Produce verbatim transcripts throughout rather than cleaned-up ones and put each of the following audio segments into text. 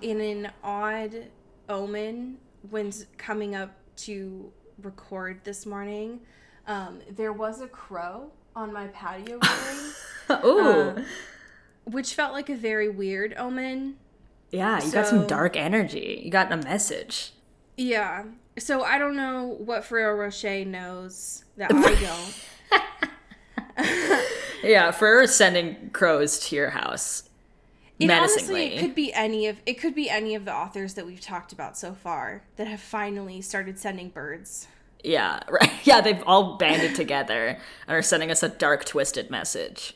In an odd omen, when coming up to record this morning, um, there was a crow on my patio railing. Ooh. Um, which felt like a very weird omen. Yeah, you so, got some dark energy. You got a message. Yeah. So I don't know what Ferrero Rocher knows that I don't. Yeah, Ferrero's sending crows to your house. It honestly, it could be any of it could be any of the authors that we've talked about so far that have finally started sending birds. Yeah, right. Yeah, they've all banded together and are sending us a dark, twisted message.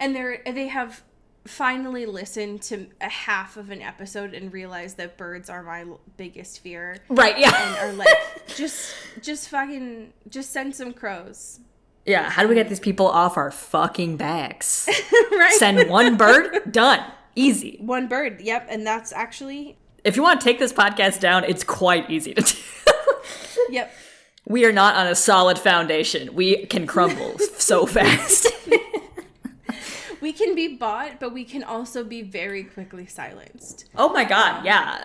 And they're they have finally listened to a half of an episode and realized that birds are my biggest fear. Right. Yeah. And are like, just just fucking just send some crows. Yeah. How do we get these people off our fucking backs? Right. Send one bird. Done. Easy. One bird, yep, and that's actually... If you want to take this podcast down, it's quite easy to do. Yep. We are not on a solid foundation. We can crumble so fast. We can be bought, but we can also be very quickly silenced. Oh my god, um, yeah.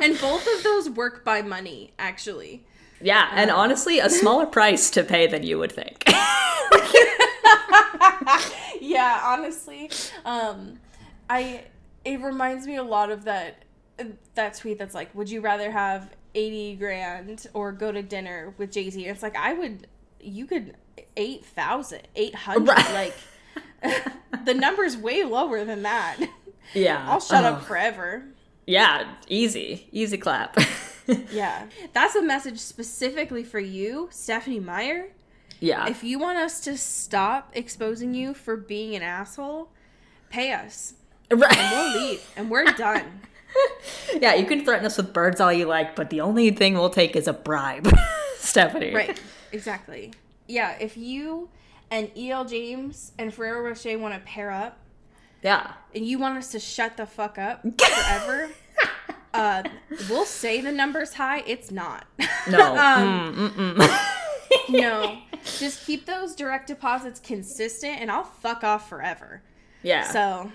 And both of those work by money, actually. Yeah, um, and honestly, a smaller price to pay than you would think. Yeah, honestly, um, I it reminds me a lot of that that tweet that's like, would you rather have eighty grand or go to dinner with Jay-Z? It's like, I would, you could eight thousand, eight hundred, right. Like, the number's way lower than that. Yeah. I'll shut oh. up forever. Yeah, easy, easy clap. Yeah. That's a message specifically for you, Stephenie Meyer. Yeah. If you want us to stop exposing you for being an asshole, pay us. Right. And we'll leave. And we're done. Yeah, you can threaten us with birds all you like, but the only thing we'll take is a bribe, Stephenie. Right. Exactly. Yeah, if you and E L. James and Ferrero Rocher want to pair up. Yeah. And you want us to shut the fuck up forever. uh, we'll say the number's high. It's not. No. um, Mm-mm. No, just keep those direct deposits consistent and I'll fuck off forever. Yeah. So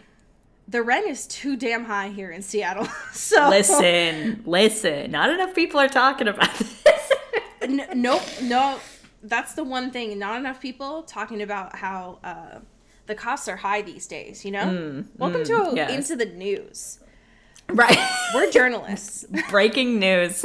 the rent is too damn high here in Seattle. So listen, listen, not enough people are talking about this. N- nope. No, that's the one thing. Not enough people talking about how uh, the costs are high these days, you know? Mm, Welcome mm, to yes. Into the News. Right. We're journalists. Breaking news.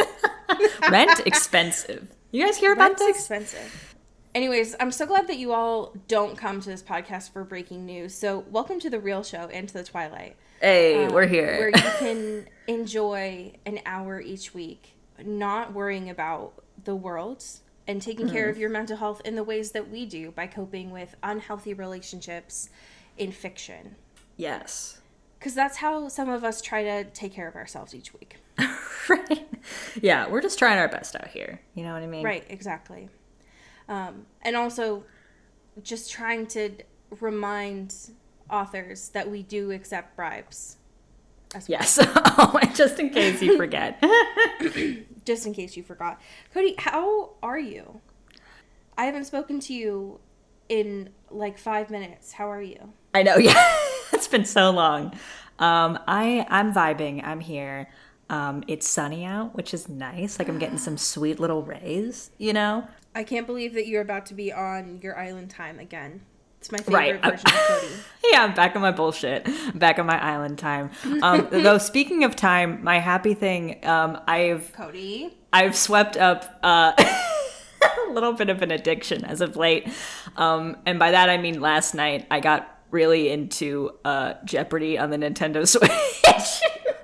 Rent expensive. You guys hear about this? That's expensive. Anyways, I'm so glad that you all don't come to this podcast for breaking news. So welcome to The Real Show and to The Twilight. Hey, um, we're here. Where you can enjoy an hour each week, not worrying about the world and taking mm-hmm. care of your mental health in the ways that we do by coping with unhealthy relationships in fiction. Yes. Because that's how some of us try to take care of ourselves each week. Right. Yeah, we're just trying our best out here. You know what I mean? Right, exactly. Um, and also just trying to remind authors that we do accept bribes. As well. Yes. Oh, and just in case you forget. Just in case you forgot. Cody, how are you? I haven't spoken to you in like five minutes. How are you? I know. Yeah. It's been so long. Um, I, I'm vibing. I'm here. Um, it's sunny out, which is nice. Like, I'm getting some sweet little rays, you know? I can't believe that you're about to be on your island time again. It's my favorite right. version of Cody. Yeah, I'm back on my bullshit. I'm back on my island time. Um, though, speaking of time, my happy thing, um, I've... Cody? I've swept up uh, a little bit of an addiction as of late. Um, and by that, I mean last night, I got really into uh, Jeopardy on the Nintendo Switch.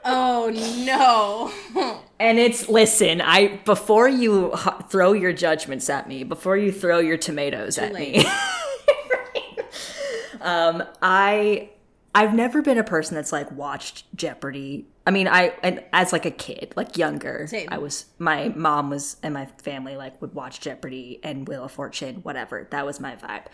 Oh no. And it's listen, I before you now. Throw your judgments at me before you throw your tomatoes Too at late. me. um, I, I've never been a person that's like watched Jeopardy. I mean, I and as like a kid, like younger, Same. I was, my mom was, and my family like would watch Jeopardy and Wheel of Fortune, whatever. That was my vibe.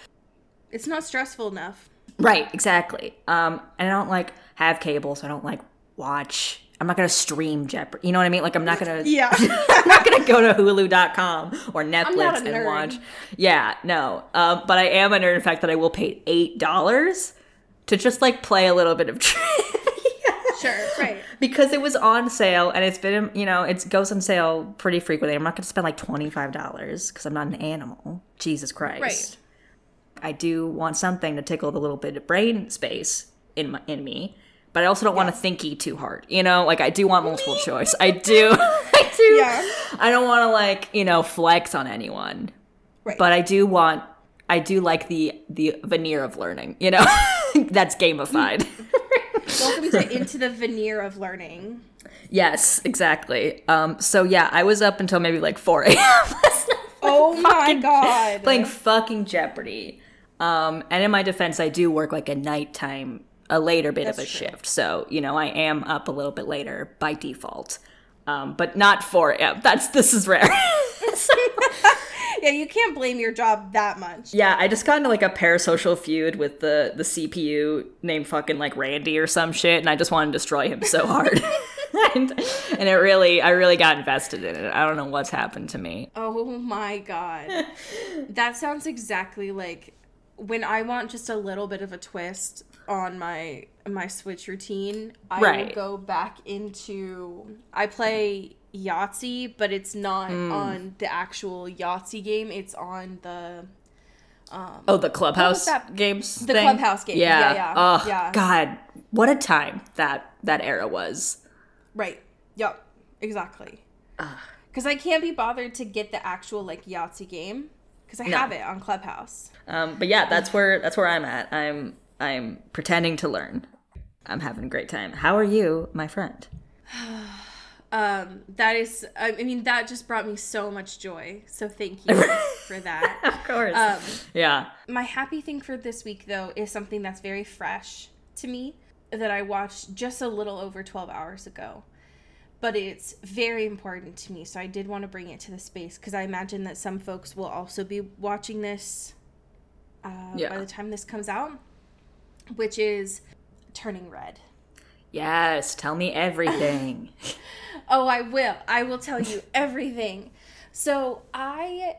It's not stressful enough. Right, exactly. Um, and I don't like have cable, so I don't like watch. I'm not going to stream Jeopardy. You know what I mean? Like I'm not going to, yeah. I'm not going to go to Hulu dot com or Netflix and nerd. watch. Yeah, no. Um, but I am a nerd in fact that I will pay eight dollars to just like play a little bit of trivia. Sure, right. Because it was on sale and it's been, you know, it goes on sale pretty frequently. I'm not going to spend like twenty-five dollars because I'm not an animal. Jesus Christ. Right. I do want something to tickle the little bit of brain space in my, in me, but I also don't yeah. want to thinky too hard. You know, like I do want multiple choice. I do. I do. Yeah. I don't want to like, you know, flex on anyone. Right. But I do want, I do like the, the veneer of learning, you know, that's gamified. Welcome to Into the Veneer of Learning. Yes, exactly. Um, so yeah, I was up until maybe like four a.m. Oh my God. Playing fucking Jeopardy. Um, and in my defense, I do work like a nighttime, a later bit That's of a true. shift. So, you know, I am up a little bit later by default. Um, but not four a.m. That's, this is rare. so, yeah, you can't blame your job that much. Yeah, I just got into like a parasocial feud with the, the C P U named fucking like Randy or some shit, and I just wanted to destroy him so hard. and, and it really, I really got invested in it. I don't know what's happened to me. Oh my God. That sounds exactly like when I want just a little bit of a twist on my my Switch routine. I right. will go back into, I play Yahtzee, but it's not mm. on the actual Yahtzee game. It's on the um, oh the clubhouse games the thing? clubhouse game yeah yeah, yeah. Oh yeah. God, what a time that that era was. Right. Yep. Exactly. Because I can't be bothered to get the actual like Yahtzee game because I no. have it on Clubhouse. Um, but yeah, that's where that's where I'm at. I'm I'm pretending to learn. I'm having a great time. How are you, my friend? Um, that is, I mean, that just brought me so much joy. So thank you for that. Of course. Um, yeah. My happy thing for this week, though, is something that's very fresh to me that I watched just a little over twelve hours ago. But it's very important to me, so I did want to bring it to the space because I imagine that some folks will also be watching this uh, yeah. by the time this comes out, which is Turning Red. Yes, tell me everything. Oh, I will. I will tell you everything. So I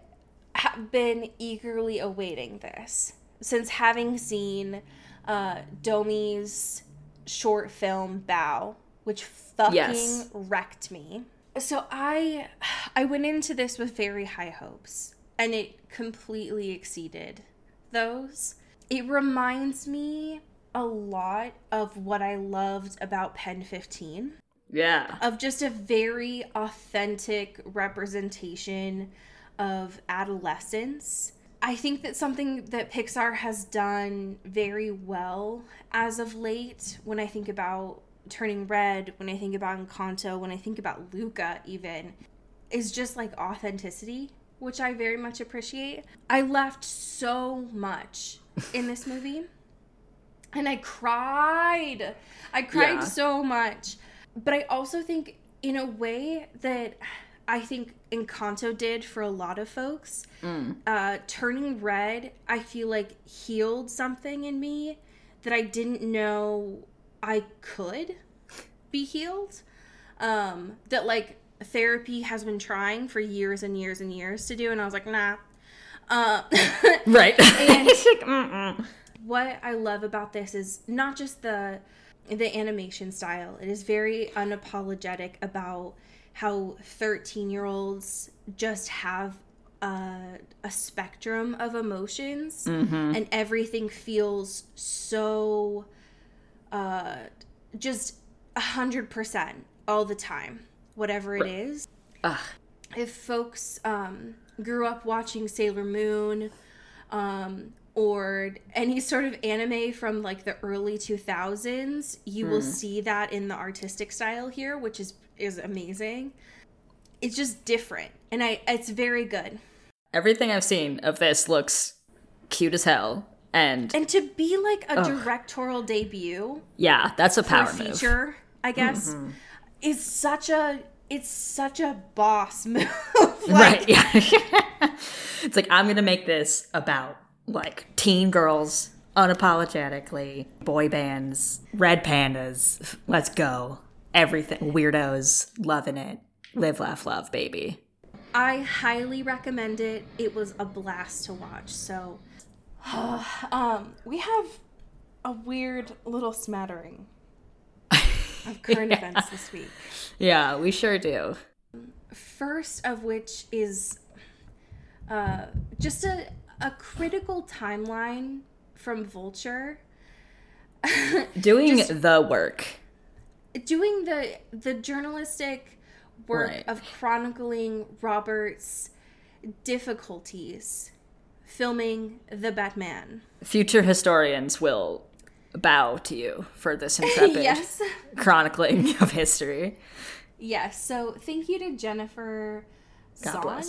have been eagerly awaiting this since having seen uh, Domi's short film, Bow, which fucking yes. wrecked me. So I, I went into this with very high hopes, and it completely exceeded those. It reminds me a lot of what I loved about Pen fifteen. Yeah. Of just a very authentic representation of adolescence. I think that something that Pixar has done very well as of late, when I think about Turning Red, when I think about Encanto, when I think about Luca even, is just like authenticity, which I very much appreciate. I laughed so much in this movie. And I cried. I cried yeah. so much. But I also think in a way that I think Encanto did for a lot of folks, mm. uh, Turning Red, I feel like healed something in me that I didn't know I could be healed. Um, that like therapy has been trying for years and years and years to do. And I was like, nah. Uh, right. And like, mm-mm. What I love about this is not just the the animation style. It is very unapologetic about how thirteen-year-olds just have a, a spectrum of emotions, mm-hmm. and everything feels so uh, just one hundred percent all the time, whatever it is. Ugh. If folks um, grew up watching Sailor Moon, um, or any sort of anime from like the early two thousands, you mm. will see that in the artistic style here, which is is amazing. it's just different, and I it's very good. Everything I've seen of this looks cute as hell, and and to be like a ugh. directorial debut, yeah, that's a power move. Feature, I guess, mm-hmm. is such a it's such a boss move, like, right? Yeah, it's like I'm gonna make this about like teen girls, unapologetically, boy bands, red pandas, let's go, everything, weirdos, loving it, live, laugh, love, baby. I highly recommend it. It was a blast to watch. So, uh, um, we have a weird little smattering of current yeah. events this week. Yeah, we sure do. First of which is uh, just a, a critical timeline from Vulture. Doing just, the work. Doing the the journalistic work right. of chronicling Robert's difficulties filming The Batman. Future historians will bow to you for this intrepid yes. chronicling of history. Yes. So thank you to Jennifer Zahn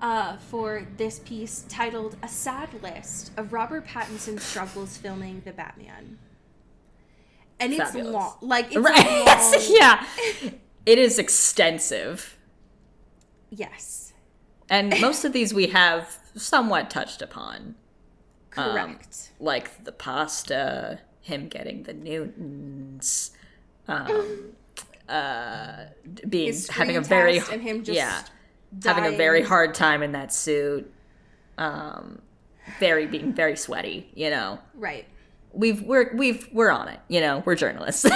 uh, for this piece titled A Sad List of Robert Pattinson's Struggles Filming The Batman. And it's Fabulous. long. Like, it's right. long. yeah. It is extensive. Yes. And most of these we have somewhat touched upon. Correct. Um, like the pasta, him getting the Newtons, um, uh, being having a very and him just yeah, having a very hard time in that suit. Um, very being very sweaty, you know. Right. We've we're we've we're on it, you know. We're journalists. We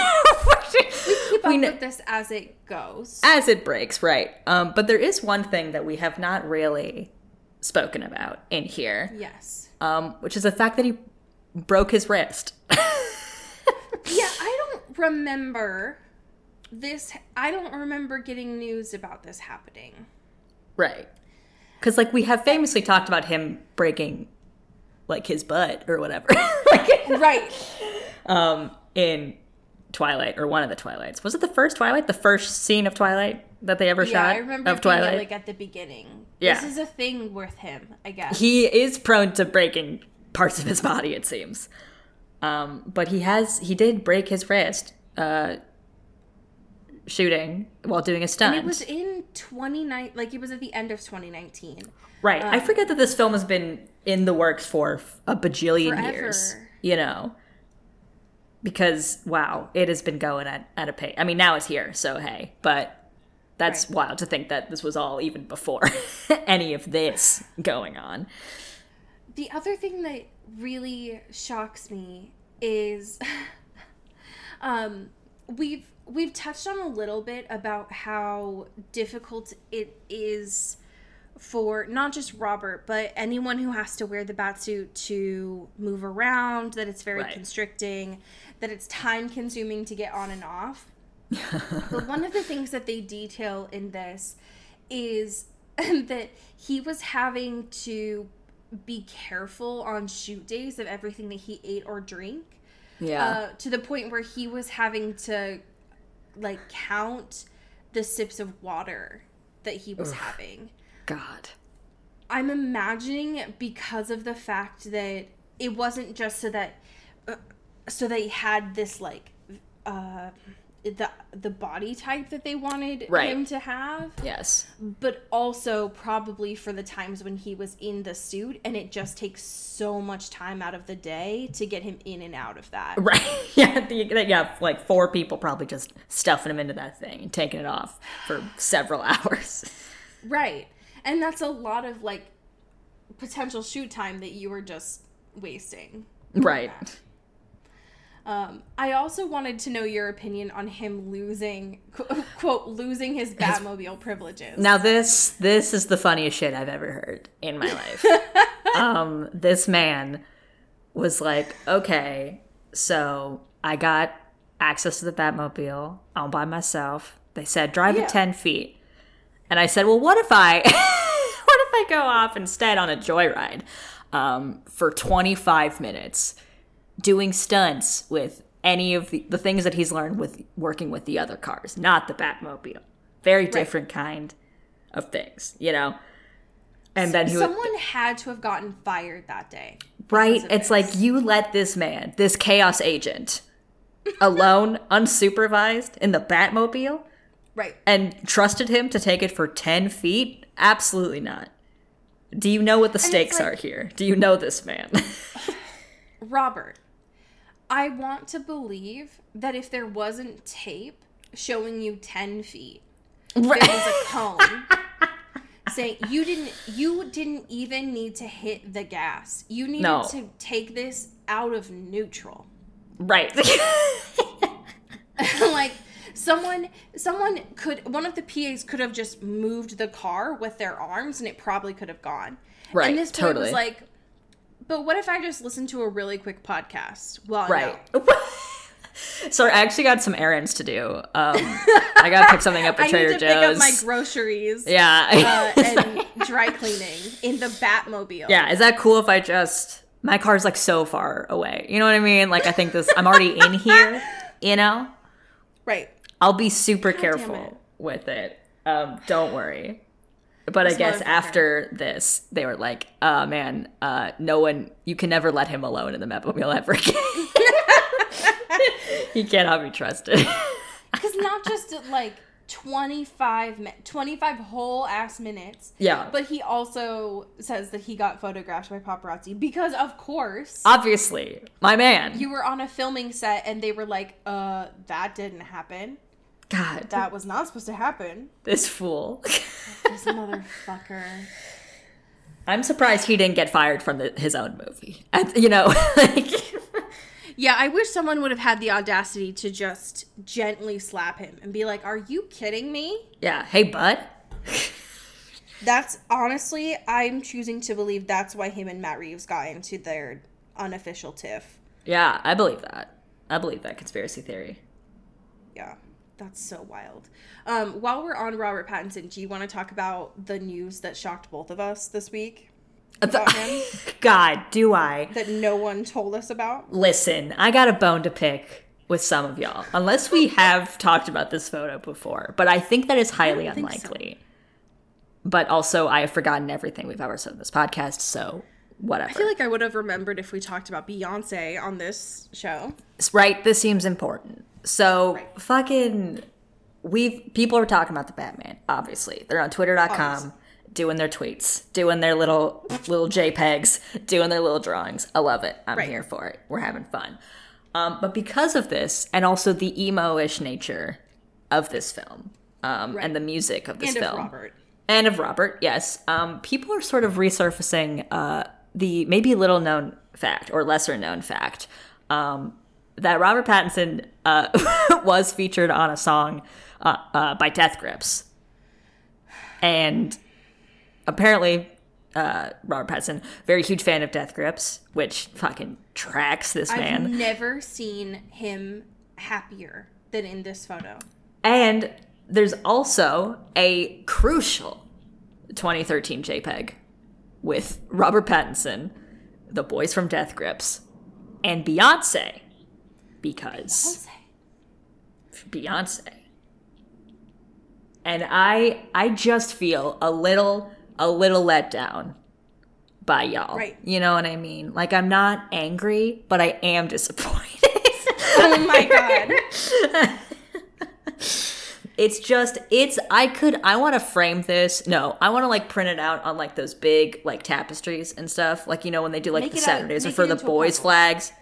keep up we know, with this as it goes. As it breaks, right. Um, but there is one thing that we have not really spoken about in here. Yes. Um, which is the fact that he broke his wrist. Yeah, I don't remember this. I don't remember getting news about this happening. Right. Because, like, we have famously talked about him breaking, like, his butt or whatever. Like, right. Um, in... Twilight, or one of the Twilights. Was it the first Twilight? The first scene of Twilight that they ever yeah, shot? Yeah, I remember of Twilight? It, like, at the beginning. Yeah. This is a thing with him, I guess. He is prone to breaking parts of his body, it seems. Um, but he has, he did break his wrist uh, shooting while doing a stunt. And it was in twenty nineteen, like it was at the end of twenty nineteen. Right. Um, I forget that this film has been in the works for a bajillion forever. years. You know? Because, wow, it has been going at, at a pace. I mean, now it's here, so hey. But that's right. wild to think that this was all even before any of this going on. The other thing that really shocks me is um, we've we've touched on a little bit about how difficult it is for not just Robert, but anyone who has to wear the batsuit to move around, that it's very right. constricting, that it's time-consuming to get on and off. But one of the things that they detail in this is that he was having to be careful on shoot days of everything that he ate or drank. Yeah. Uh, to the point where he was having to, like, count the sips of water that he was Ugh. having. God. I'm imagining because of the fact that it wasn't just so that uh, so they had this like uh the the body type that they wanted right. him to have. Yes. But also probably for the times when he was in the suit, and it just takes so much time out of the day to get him in and out of that. Right. Yeah, the, yeah, like four people probably just stuffing him into that thing and taking it off for several hours. Right. And that's a lot of, like, potential shoot time that you were just wasting. Right. Um, I also wanted to know your opinion on him losing, quote, losing his Batmobile his... privileges. Now, this this is the funniest shit I've ever heard in my life. um, this man was like, okay, so I got access to the Batmobile all by myself. They said, drive yeah. it ten feet. And I said, well, what if I what if I go off instead on a joyride um, for twenty-five minutes doing stunts with any of the, the things that he's learned with working with the other cars, not the Batmobile. Very different right. kind of things, you know? And then he someone would, had to have gotten fired that day. Right? It's this. Like, you let this man, this chaos agent, alone, unsupervised, in the Batmobile? Right. And trusted him to take it for ten feet? Absolutely not. Do you know what the and stakes like, are here? Do you know this man? Robert, I want to believe that if there wasn't tape showing you ten feet, right. There was a cone saying you didn't you didn't even need to hit the gas. You needed no. to take this out of neutral. Right. Like Someone, someone could, one of the P As could have just moved the car with their arms and it probably could have gone. Right, and this totally. Boy was like, but what if I just listened to a really quick podcast? Well, right. No. So I actually got some errands to do. Um, I got to pick something up at Trader Joe's. I need to Joe's. Pick up my groceries. Yeah. uh, and dry cleaning in the Batmobile. Yeah, is that cool if I just, my car's like so far away. You know what I mean? Like I think this, I'm already in here, you know? Right. I'll be super God careful it. with it. Um, don't worry. But I guess after this, they were like, oh, man, uh, no one, you can never let him alone in the Batmobile ever again. He cannot be trusted. Because not just like twenty-five, twenty-five whole ass minutes. Yeah. But he also says that he got photographed by paparazzi because, of course. Obviously. My man. You were on a filming set and they were like, uh, that didn't happen. God. That was not supposed to happen. This fool. This motherfucker. I'm surprised he didn't get fired from the, his own movie. And, you know, like. Yeah, I wish someone would have had the audacity to just gently slap him and be like, are you kidding me? Yeah. Hey, bud. That's honestly, I'm choosing to believe that's why him and Matt Reeves got into their unofficial tiff. Yeah, I believe that. I believe that conspiracy theory. Yeah. That's so wild. Um, while we're on Robert Pattinson, do you want to talk about the news that shocked both of us this week? About him? God, do I? That no one told us about? Listen, I got a bone to pick with some of y'all. Unless we have talked about this photo before. But I think that is highly unlikely. So. But also, I have forgotten everything we've ever said on this podcast, so whatever. I feel like I would have remembered if we talked about Beyonce on this show. Right, this seems important. So, right. fucking, we've people are talking about the Batman, obviously. They're on twitter dot com obviously. Doing their tweets, doing their little little JPEGs, doing their little drawings. I love it. I'm right. here for it. We're having fun. Um, but because of this, and also the emo-ish nature of this film, um, right. and the music of this and film. And of Robert. And of Robert, yes. Um, people are sort of resurfacing uh, the maybe little-known fact, or lesser-known fact, um, that Robert Pattinson uh, was featured on a song uh, uh, by Death Grips. And apparently, uh, Robert Pattinson, very huge fan of Death Grips, which fucking tracks this man. I've never seen him happier than in this photo. And there's also a crucial twenty thirteen JPEG with Robert Pattinson, the boys from Death Grips, and Beyonce. Because Beyonce. Beyonce. And I I just feel a little a little let down by y'all. Right. You know what I mean? Like, I'm not angry, but I am disappointed. Oh my God. It's just it's I could I want to frame this. No, I want to like print it out on like those big like tapestries and stuff. Like, you know, when they do like make the Saturdays out, or for the boys flags.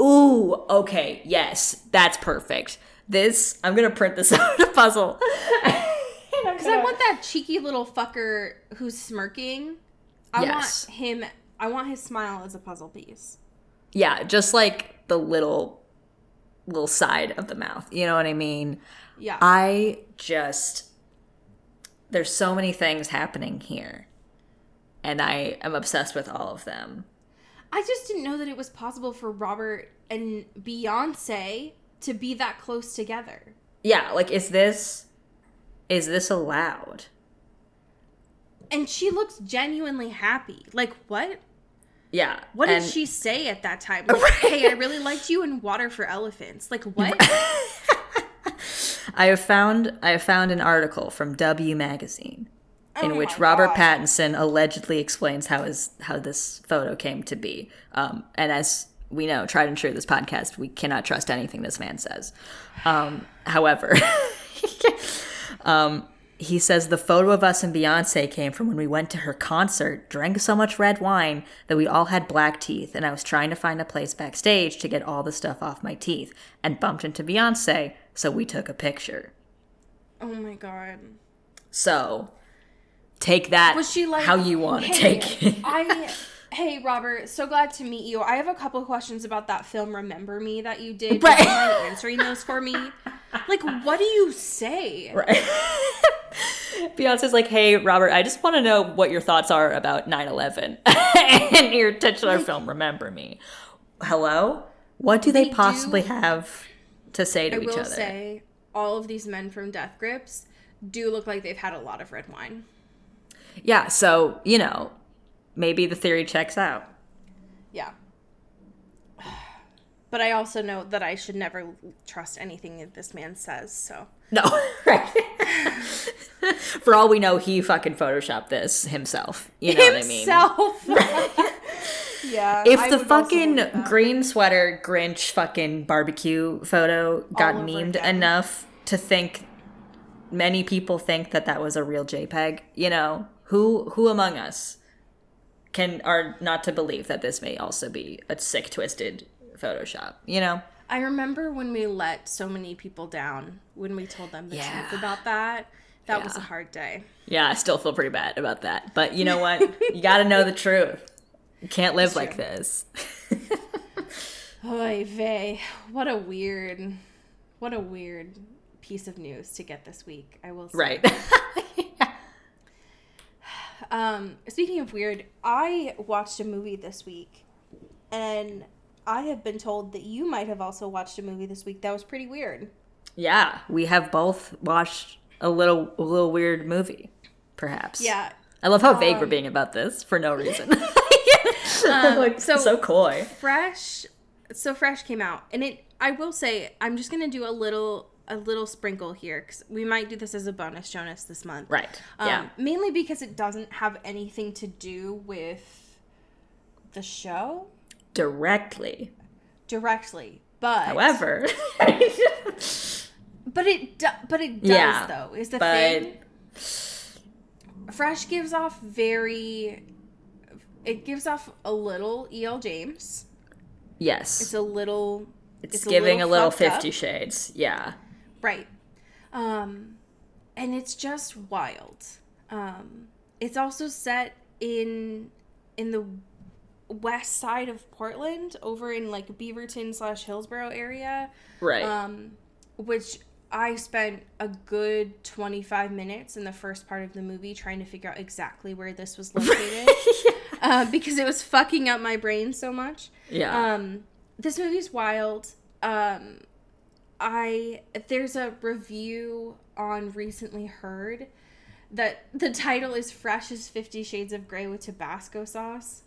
Ooh, okay, yes, that's perfect. This, I'm going to print this out of a puzzle. Because I want that cheeky little fucker who's smirking. I yes. want him, I want his smile as a puzzle piece. Yeah, just like the little, little side of the mouth. You know what I mean? Yeah. I just, there's so many things happening here. And I am obsessed with all of them. I just didn't know that it was possible for Robert and Beyonce to be that close together. Yeah, like, is this, is this allowed? And she looks genuinely happy. Like, what? Yeah. What and, did she say at that time? Like, right. Hey, I really liked you in Water for Elephants. Like, what? I have found, I have found an article from W Magazine oh in which Robert God. Pattinson allegedly explains how his how this photo came to be. Um, and as we know, tried and true, this podcast, we cannot trust anything this man says. Um, however, um, he says the photo of us and Beyonce came from when we went to her concert, drank so much red wine that we all had black teeth, and I was trying to find a place backstage to get all the stuff off my teeth, and bumped into Beyonce, so we took a picture. Oh my God. So, take that was she like, how you want to hey, take it. I, hey, Robert, so glad to meet you. I have a couple questions about that film, Remember Me, that you did. Right. Do you mind answering those for me? Like, what do you say? Right. Beyonce's like, hey, Robert, I just want to know what your thoughts are about nine eleven and your titular like, film, Remember Me. Hello? What do they, they possibly do, have to say to I each other? I will say, all of these men from Death Grips do look like they've had a lot of red wine. Yeah, so, you know, maybe the theory checks out. Yeah. But I also know that I should never trust anything that this man says, so. No, right. For all we know, he fucking photoshopped this himself. You know himself. What I mean? Himself. Yeah. If I the fucking green sweater Grinch fucking barbecue photo got memed again. Enough to think many people think that that was a real JPEG, you know, who who among us can are not to believe that this may also be a sick, twisted Photoshop, you know? I remember when we let so many people down when we told them the yeah. truth about that. That yeah. was a hard day. Yeah, I still feel pretty bad about that. But you know what? You gotta know the truth. You can't live like this. Oy vey. What a weird, what a weird piece of news to get this week, I will say. Right. yeah. Um, speaking of weird, I watched a movie this week, and I have been told that you might have also watched a movie this week that was pretty weird. Yeah, we have both watched a little a little weird movie, perhaps. Yeah. I love how um, vague we're being about this for no reason. um, like, so, so coy. Fresh, so Fresh came out, and it. I will say, I'm just going to do a little a little sprinkle here, because we might do this as a bonus, Jonas, this month. Right, um, yeah. Mainly because it doesn't have anything to do with the show. Directly. Directly. But however. but it do, but it does yeah, though. Is the but... thing. Fresh gives off very it gives off a little E L. James. Yes. It's a little It's, it's giving a little, a little Fifty up. Shades. Yeah. Right. Um and it's just wild. Um it's also set in in the west side of Portland, over in like Beaverton slash Hillsborough area, right? Um, which I spent a good twenty-five minutes in the first part of the movie trying to figure out exactly where this was located, uh, because it was fucking up my brain so much. Yeah. Um, this movie's wild. Um, I there's a review on Recently Heard that the title is "Fresh as Fifty Shades of Grey with Tabasco Sauce."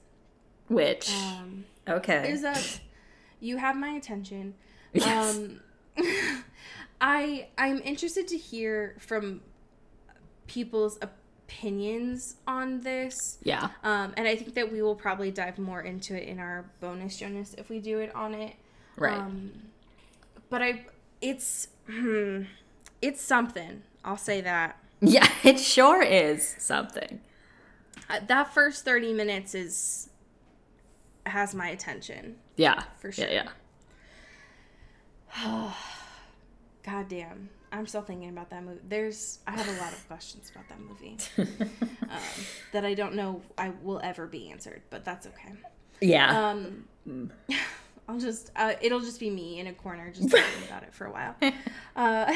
Which, um, okay. Is a, you have my attention. Yes. Um, I, I'm interested to hear from people's opinions on this. Yeah. Um, and I think that we will probably dive more into it in our bonus, Jonas, if we do it on it. Right. Um, but I, it's, hmm, it's something. I'll say that. Yeah, it sure is something. Uh, that first thirty minutes is... has my attention. Yeah. For sure. Yeah, yeah. God damn. I'm still thinking about that movie. There's, I have a lot of questions about that movie um, that I don't know I will ever be answered, but that's okay. Yeah. Um, mm. I'll just, uh, it'll just be me in a corner just talking about it for a while. Uh,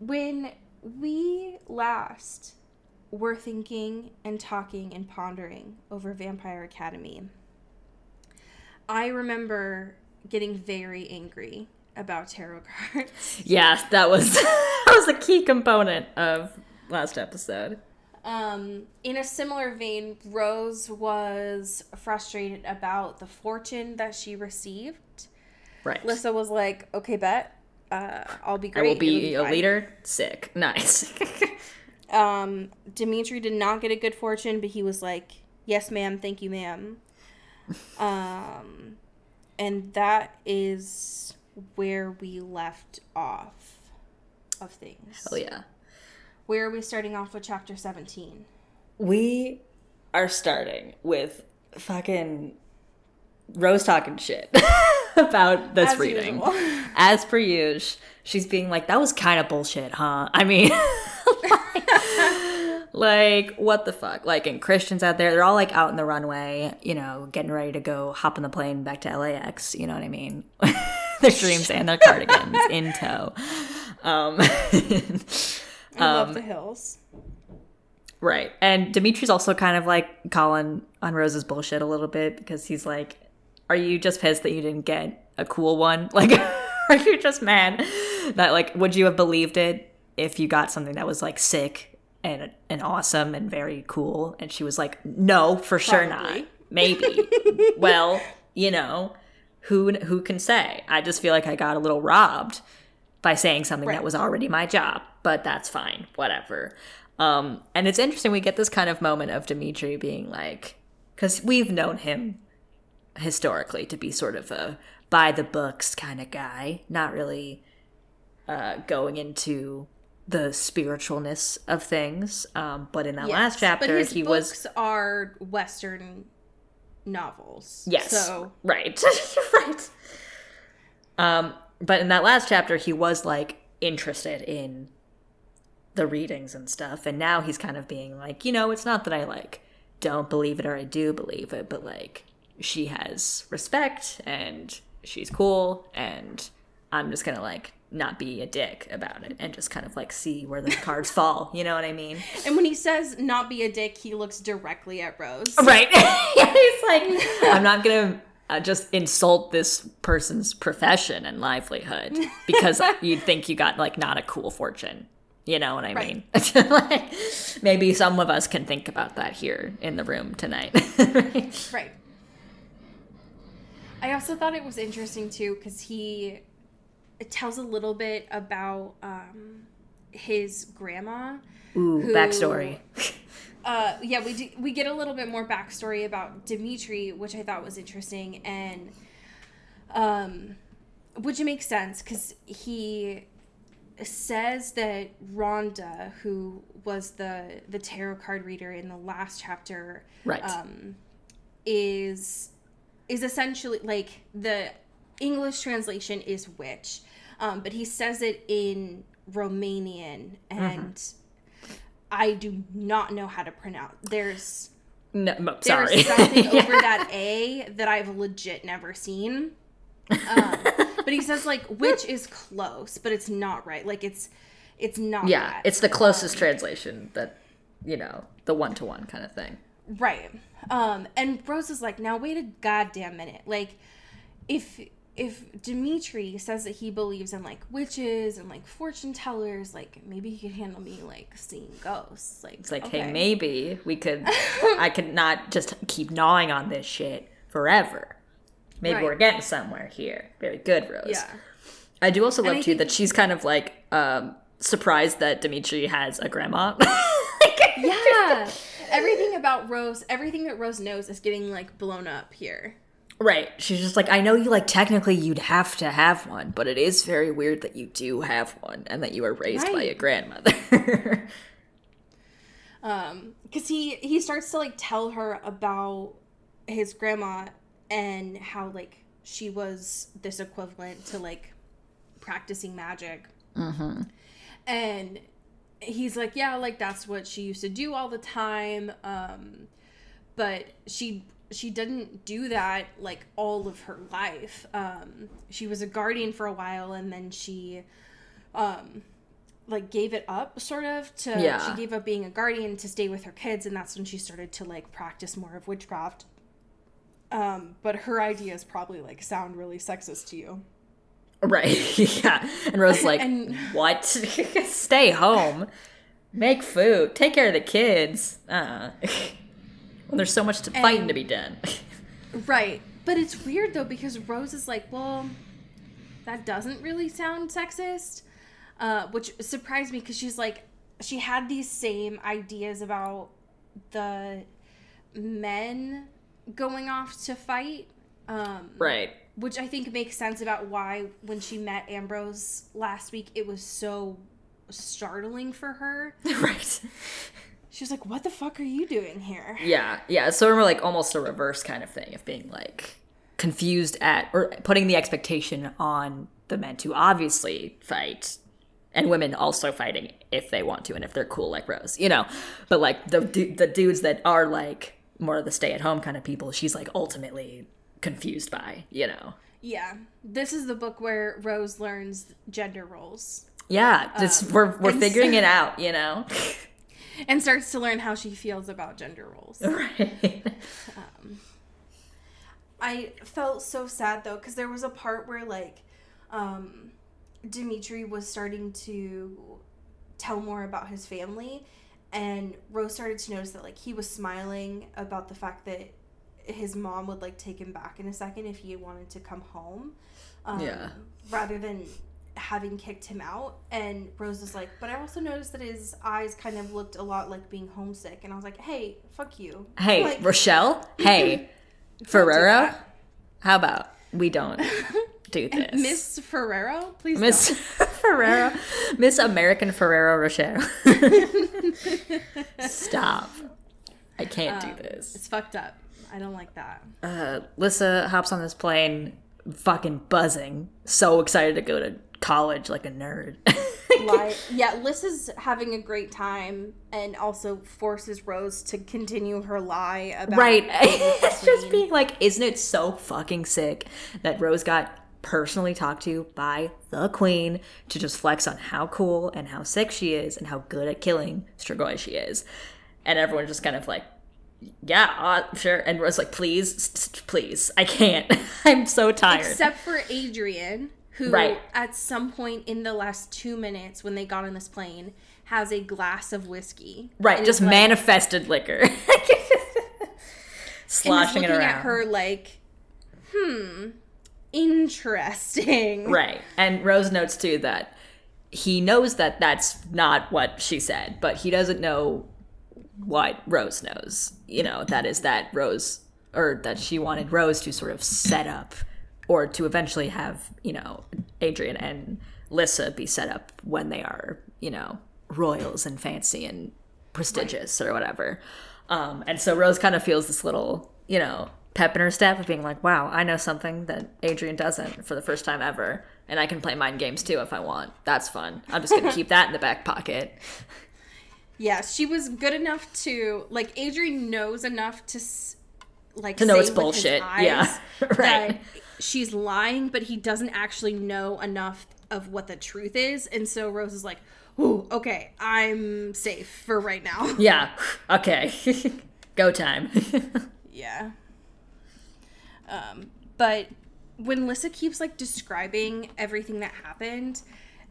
when we last were thinking and talking and pondering over Vampire Academy, I remember getting very angry about tarot cards. Yes, that was that was a key component of last episode. Um, in a similar vein, Rose was frustrated about the fortune that she received. Right. Lissa was like, okay, bet. Uh, I'll be great. I will be a leader. Sick. Nice. Um, Dimitri did not get a good fortune, but he was like, yes, ma'am, thank you, ma'am. Um, and that is where we left off of things. Hell yeah. Where are we starting off with chapter seventeen? We are starting with fucking Rose talking shit about this as reading. Usual. As per usual, she's being like, that was kind of bullshit, huh? I mean, like, what the fuck? Like, and Christian's out there. They're all, like, out in the runway, you know, getting ready to go hop on the plane back to L A X. You know what I mean? Their dreams and their cardigans in tow. Um, I love um, the hills. Right. And Dimitri's also kind of, like, calling on Rose's bullshit a little bit because he's like, are you just pissed that you didn't get a cool one? Like, are you just mad that, like, would you have believed it if you got something that was, like, sick and and awesome and very cool? And she was like, no, for Probably. Sure not. Maybe. Well, you know, who who can say? I just feel like I got a little robbed by saying something right. that was already my job, but that's fine, whatever. Um, and it's interesting, we get this kind of moment of Dimitri being like, because we've known him historically to be sort of a by-the-books kind of guy, not really uh, going into the spiritualness of things, um, but in that yes, last chapter, his he was. His books are Western novels. Yes, so. Right, right. Um, but in that last chapter, he was like interested in the readings and stuff, and now he's kind of being like, you know, it's not that I like don't believe it or I do believe it, but like she has respect and she's cool, and I'm just gonna like. Not be a dick about it and just kind of like see where the cards fall, you know what I mean? And when he says not be a dick, he looks directly at Rose. Right. He's like, I'm not gonna uh, just insult this person's profession and livelihood because you think you got like not a cool fortune, you know what I right. mean? Like, maybe some of us can think about that here in the room tonight. Right. Right. I also thought it was interesting too because he It tells a little bit about um, his grandma. Ooh, who, backstory. uh, yeah, we do, we get a little bit more backstory about Dimitri, which I thought was interesting, and um, which makes sense because he says that Rhonda, who was the the tarot card reader in the last chapter, right, um, is is essentially like the English translation is witch, um, but he says it in Romanian, and mm-hmm. I do not know how to pronounce. There's no, no sorry, there's something yeah. over that A that I've legit never seen. Um, but he says like witch is close, but it's not right. Like it's it's not. Yeah, that. It's the closest um, translation that you know, the one to one kind of thing. Right, um, and Rose is like, now wait a goddamn minute, like if. If Dimitri says that he believes in, like, witches and, like, fortune tellers, like, maybe he could handle me, like, seeing ghosts. Like, it's like, okay. Hey, maybe we could, I could not just keep gnawing on this shit forever. Maybe right. we're getting somewhere here. Very good, Rose. Yeah. I do also love, too, that she's kind of, like, um, surprised that Dimitri has a grandma. Like, yeah. Everything about Rose, everything that Rose knows is getting, like, blown up here. Right. She's just like, I know you, like, technically you'd have to have one, but it is very weird that you do have one and that you were raised right. by your grandmother. um, because he, he starts to, like, tell her about his grandma and how, like, she was this equivalent to, like, practicing magic. Mm-hmm. And he's like, yeah, like, that's what she used to do all the time. Um, but she... She didn't do that, like, all of her life. Um, she was a guardian for a while, and then she, um, like, gave it up, sort of. To yeah. She gave up being a guardian to stay with her kids, and that's when she started to, like, practice more of witchcraft. Um, but her ideas probably, like, sound really sexist to you. Right, yeah. And Rose's like, and... what? Stay home. Make food. Take care of the kids. Uh-uh. Well, there's so much to fighting and, to be done. Right. But it's weird, though, because Rose is like, well, that doesn't really sound sexist, uh, which surprised me because she's like, she had these same ideas about the men going off to fight. Um, right. Which I think makes sense about why when she met Ambrose last week, it was so startling for her. Right. She was like, what the fuck are you doing here? Yeah, yeah. It's sort of like almost a reverse kind of thing of being like confused at or putting the expectation on the men to obviously fight and women also fighting if they want to and if they're cool like Rose, you know. But like the the dudes that are like more of the stay-at-home kind of people, she's like ultimately confused by, you know. Yeah. This is the book where Rose learns gender roles. Yeah, just, um, we're we're figuring so- it out, you know. And starts to learn how she feels about gender roles. Right. Um, I felt so sad, though, because there was a part where, like, um, Dimitri was starting to tell more about his family. And Rose started to notice that, like, he was smiling about the fact that his mom would, like, take him back in a second if he wanted to come home. Um, yeah. Rather than having kicked him out. And Rose was like, but I also noticed that his eyes kind of looked a lot like being homesick. And I was like, hey, fuck you. Hey, like, Rochelle. Hey, Ferrero. How about we don't do this? Miss Ferrero, please Miss Ferrero. Miss American Ferrero Rocher. Stop. I can't um, do this. It's fucked up. I don't like that. Uh, Lissa hops on this plane, fucking buzzing. So excited to go to college like a nerd. Like, yeah, Lissa's having a great time and also forces Rose to continue her lie about right. It's just being like, isn't it so fucking sick that Rose got personally talked to by the queen to just flex on how cool and how sick she is and how good at killing Strigoi she is, and everyone just kind of like, yeah, uh, sure. And Rose like, please, please, I can't. I'm so tired. Except for Adrian, who right. at some point in the last two minutes when they got on this plane has a glass of whiskey. Right, just like, manifested liquor. Sloshing it around. And looking at her like, hmm, interesting. Right, and Rose notes too that he knows that that's not what she said, but he doesn't know what Rose knows. You know, that is that Rose, or that she wanted Rose to sort of set up or to eventually have, you know, Adrian and Lissa be set up when they are, you know, royals and fancy and prestigious right. or whatever. Um, and so Rose kind of feels this little, you know, pep in her step of being like, wow, I know something that Adrian doesn't for the first time ever. And I can play mind games too if I want. That's fun. I'm just going to keep that in the back pocket. Yeah, she was good enough to, like, Adrian knows enough to, like, to know it's bullshit. Yeah, right. She's lying, but he doesn't actually know enough of what the truth is. And so Rose is like, ooh, okay, I'm safe for right now. Yeah, okay. Go time. Yeah. Um, but when Lissa keeps, like, describing everything that happened,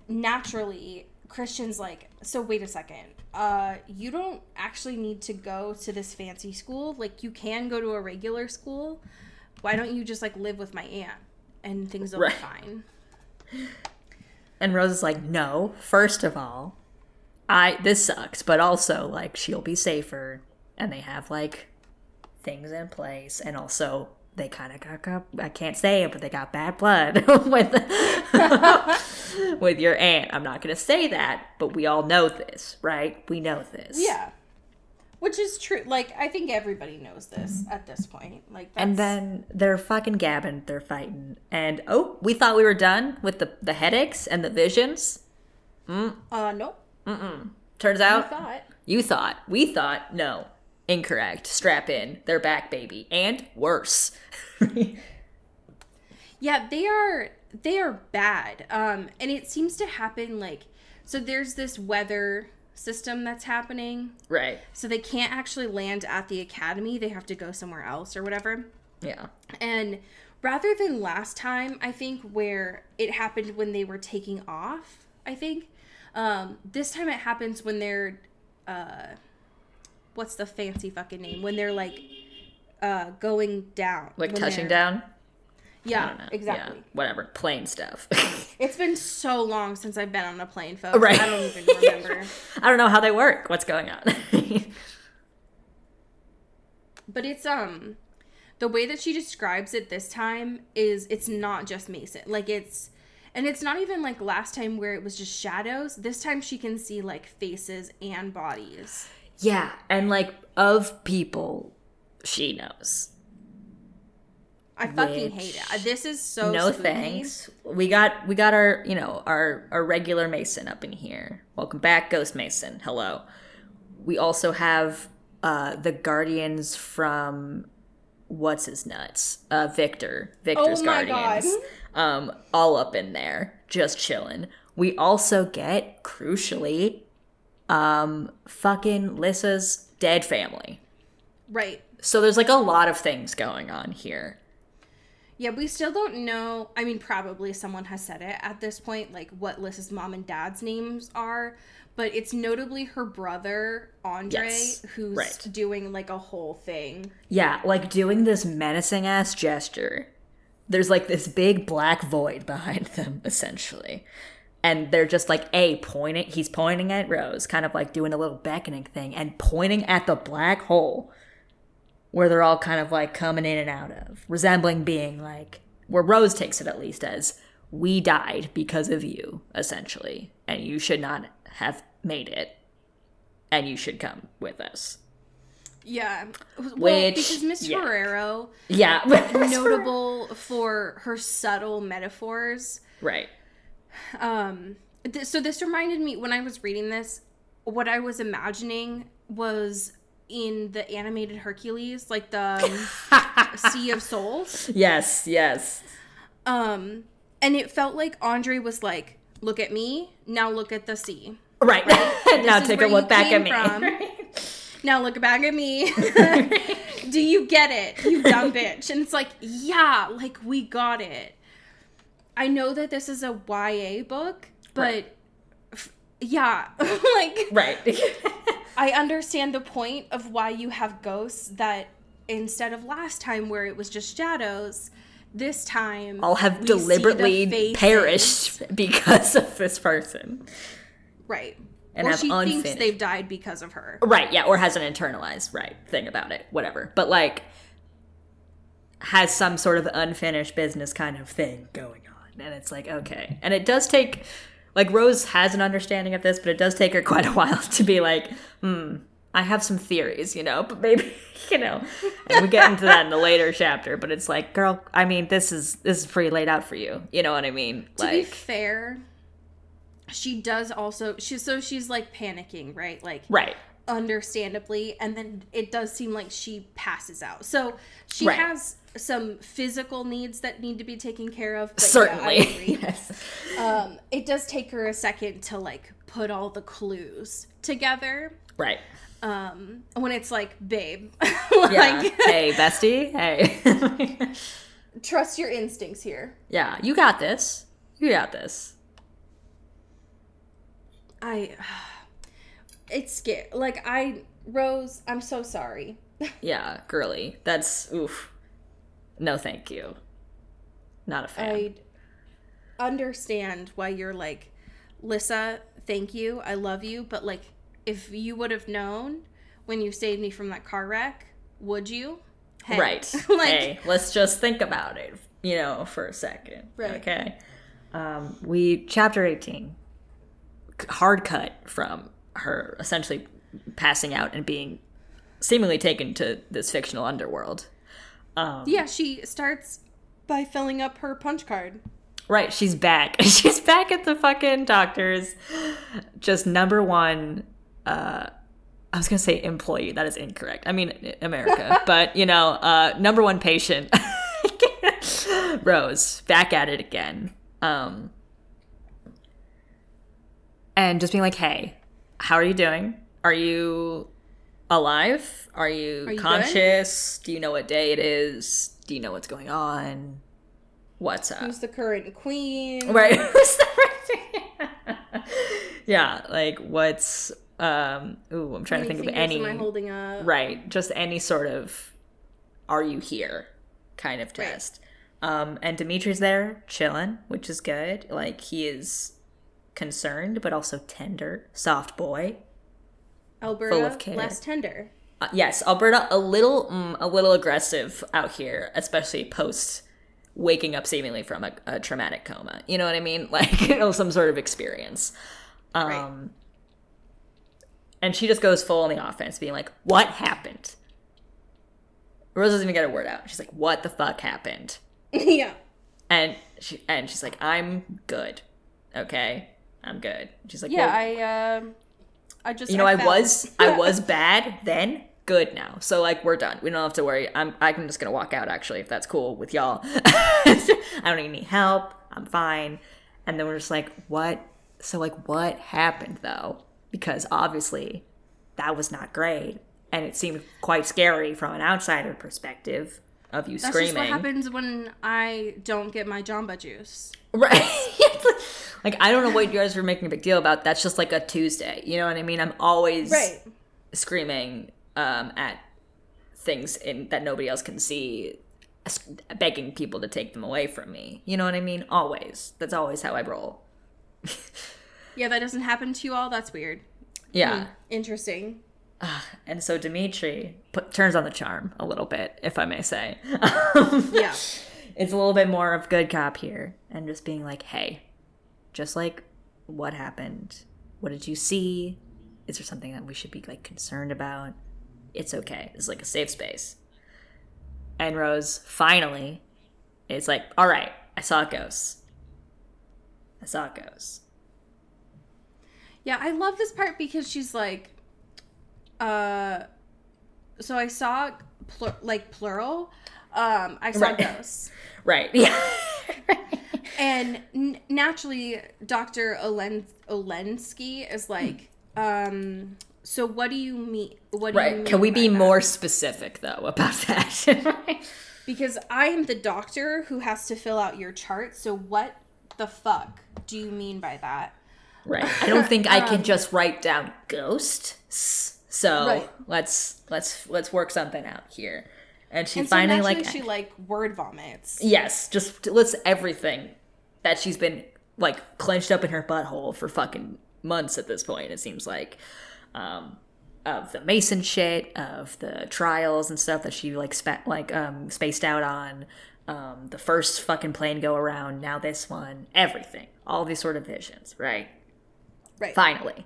naturally, Christian's like, so wait a second. Uh, you don't actually need to go to this fancy school. Like, you can go to a regular school. Why don't you just, like, live with my aunt and things will right. be fine? And Rose is like, no, first of all, I this sucks, but also, like, she'll be safer, and they have, like, things in place, and also they kind of got, got, I can't say it, but they got bad blood with, with your aunt. I'm not going to say that, but we all know this, right? We know this. Yeah. Which is true. Like, I think everybody knows this at this point. Like, that's... And then they're fucking gabbing. They're fighting. And, oh, we thought we were done with the, the headaches and the visions. Mm. Uh, nope. Mm-mm. Turns out. You thought. You thought. We thought. No. Incorrect. Strap in. They're back, baby. And worse. Yeah, they are, they are bad. Um, and it seems to happen, like, so there's this weather system that's happening. Right. So they can't actually land at the academy. They have to go somewhere else or whatever. Yeah. And rather than last time, I think, where it happened when they were taking off, I think, um, this time it happens when they're, uh, what's the fancy fucking name? When they're, like, uh, going down. Like touching down? Yeah, I don't know. Exactly. Yeah, whatever. Plane stuff. It's been so long since I've been on a plane, folks. Right. I don't even remember. I don't know how they work. What's going on? But it's, um, the way that she describes it this time is it's not just Mason. Like, it's, and it's not even like last time where it was just shadows. This time she can see, like, faces and bodies. Yeah. And, like, of people she knows. I fucking Which, hate it. This is so No spooky. Thanks. We got we got our, you know, our, our regular Mason up in here. Welcome back, Ghost Mason. Hello. We also have uh, the guardians from what's his nuts? Uh, Victor. Victor's oh my guardians. God. Um, all up in there, just chilling. We also get, crucially, um, fucking Lissa's dead family. Right. So there's like a lot of things going on here. Yeah, we still don't know. I mean, probably someone has said it at this point, like what Lissa's mom and dad's names are, but it's notably her brother, Andre, yes, who's right. doing like a whole thing. Yeah, like doing this menacing ass gesture. There's like this big black void behind them, essentially. And they're just like, A, pointing. He's pointing at Rose, kind of like doing a little beckoning thing and pointing at the black hole. Where they're all kind of, like, coming in and out of. Resembling being, like, where Rose takes it, at least, as, we died because of you, essentially. And you should not have made it. And you should come with us. Yeah. Well, Which, because Miss yeah. Ferrero, yeah. notable for her subtle metaphors. Right. Um. Th- so this reminded me, when I was reading this, what I was imagining was... in the animated Hercules, like the um, Sea of Souls. Yes, yes. Um, and it felt like Andre was like, look at me, now look at the sea. Right. right? Now take a look back at me. Right. Now look back at me. Do you get it, you dumb bitch? And it's like, yeah, like we got it. I know that this is a Y A book, but right. f- yeah. like Right. I understand the point of why you have ghosts that instead of last time where it was just shadows, this time all have deliberately perished because of this person. Right. And or have she unfinished. Thinks they've died because of her. Right, yeah, or has an internalized right thing about it, whatever. But like has some sort of unfinished business kind of thing going on. And it's like, okay. And it does take... Like, Rose has an understanding of this, but it does take her quite a while to be like, hmm, I have some theories, you know, but maybe, you know, and we get into that in a later chapter, but it's like, girl, I mean, this is this is pretty laid out for you. You know what I mean? To like, be fair, she does also, she, so she's, like, panicking, right? Like, right. understandably, and then it does seem like she passes out. So she right. has... some physical needs that need to be taken care of. But certainly. Yeah, yes. Um, it does take her a second to like put all the clues together. Right. Um, when it's like, babe. like, yeah. Hey, bestie. Hey. Trust your instincts here. Yeah. You got this. You got this. I, it's scary. Like I, Rose, I'm so sorry. Yeah. Girly. That's oof. No, thank you. Not a fan. I understand why you're like, Lissa, thank you. I love you. But like, if you would have known when you saved me from that car wreck, would you? Hey. Right. like, hey, let's just think about it, you know, for a second. Right. Okay. Um, we, chapter eighteen, hard cut from her essentially passing out and being seemingly taken to this fictional underworld. Um, yeah, she starts by filling up her punch card. Right, she's back. She's back at the fucking doctor's. Just number one, uh, I was going to say employee. That is incorrect. I mean, America. But, you know, uh, number one patient. Rose, back at it again. Um, and just being like, hey, how are you doing? Are you... alive? Are you, Are you conscious? Good? Do you know what day it is? Do you know what's going on? What's up? Who's the current queen? Right. Who's the current Yeah, like what's um ooh, I'm trying to think of any am I holding up? Right. Just any sort of are you here kind of test. Um, and Dimitri's there chilling, which is good. Like, he is concerned, but also tender. Soft boy. Alberta, full of care. Less tender. Uh, yes, Alberta, a little mm, a little aggressive out here, especially post waking up seemingly from a, a traumatic coma. You know what I mean? Like, you know, some sort of experience. Um, right. And she just goes full on the offense, being like, what happened? Rose doesn't even get a word out. She's like, what the fuck happened? Yeah. And she and she's like, I'm good. Okay? I'm good. She's like, yeah, well, I, um, I just, you know, I, I was, I was bad then, good now. So, like, we're done. We don't have to worry. I'm, I'm just going to walk out, actually, if that's cool with y'all. I don't even need help. I'm fine. And then we're just like, what? So, like, what happened, though? Because, obviously, that was not great. And it seemed quite scary from an outsider perspective of you That's screaming. That's just what happens when I don't get my Jamba Juice. Right. Like, I don't know what you guys were making a big deal about. That's just like a Tuesday. You know what I mean? I'm always right. screaming um, at things in, that nobody else can see, begging people to take them away from me. You know what I mean? Always. That's always how I roll. Yeah, that doesn't happen to you all? That's weird. Yeah. Mm, interesting. Uh, and so Dimitri put, turns on the charm a little bit, if I may say. Um, yeah. It's a little bit more of good cop here and just being like, hey, just like, what happened? What did you see? Is there something that we should be like concerned about? It's okay. It's like a safe space. And Rose finally is like, all right, I saw ghosts. I saw ghosts. Yeah, I love this part because she's like, Uh, so I saw, plur- like, plural, um, I saw right. ghosts. Right. Yeah. And n- naturally, Doctor Olen- Olensky is like, um, so what do you mean? What do right. you mean? Can we be that? more specific, though, about that? Right. Because I am the doctor who has to fill out your chart. So what the fuck do you mean by that? Right. I don't think um, I can just write down ghosts. So right. let's let's let's work something out here. And she and so finally like she like word vomits. Yes, just lists everything that she's been like clenched up in her butthole for fucking months at this point. It seems like um, of the Mason shit, of the trials and stuff that she like spa- like um, spaced out on. Um, the first fucking plane go around, now this one, everything, all these sort of visions, right? Right. Finally.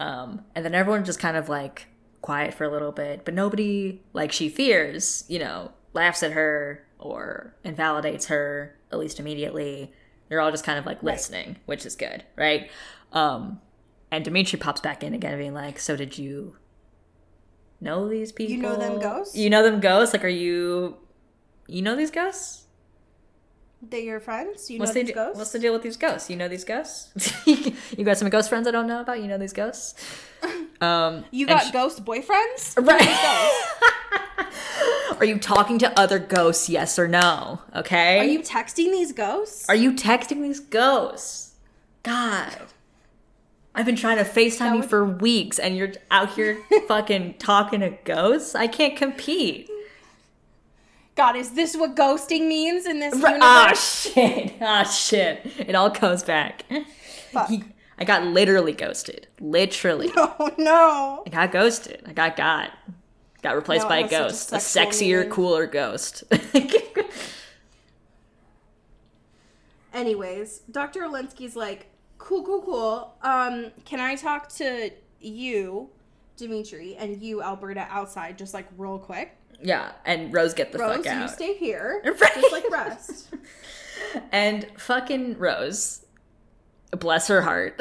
Um, and then everyone just kind of like quiet for a little bit, but nobody like she fears, you know, laughs at her or invalidates her, at least immediately. They're all just kind of like listening, right. which is good, right? Um, and Dimitri pops back in again being like, so did you know these people? You know them ghosts? You know them ghosts? Like, are you, you know these ghosts? They your friends? You what's know these de- ghosts? What's the deal with these ghosts? You know these ghosts? You got some ghost friends I don't know about? You know these ghosts? Um, you got she- ghost boyfriends? Right. Ghosts? Are you talking to other ghosts, yes or no? Okay. Are you texting these ghosts? Are you texting these ghosts? God. I've been trying to FaceTime would- you for weeks and you're out here fucking talking to ghosts? I can't compete. God, is this what ghosting means in this universe? Ah, shit. Ah, shit. It all comes back. Fuck. He, I got literally ghosted. Literally. No, no. I got ghosted. I got got. Got replaced no, by a ghost. A, a sexier, meaning. Cooler ghost. Anyways, Doctor Olensky's like, cool, cool, cool. Um, can I talk to you, Dimitri, and you, Alberta, outside just like real quick? Yeah, and Rose get the Rose, fuck out. Rose, you stay here. Right. Just, like, rest. And fucking Rose, bless her heart,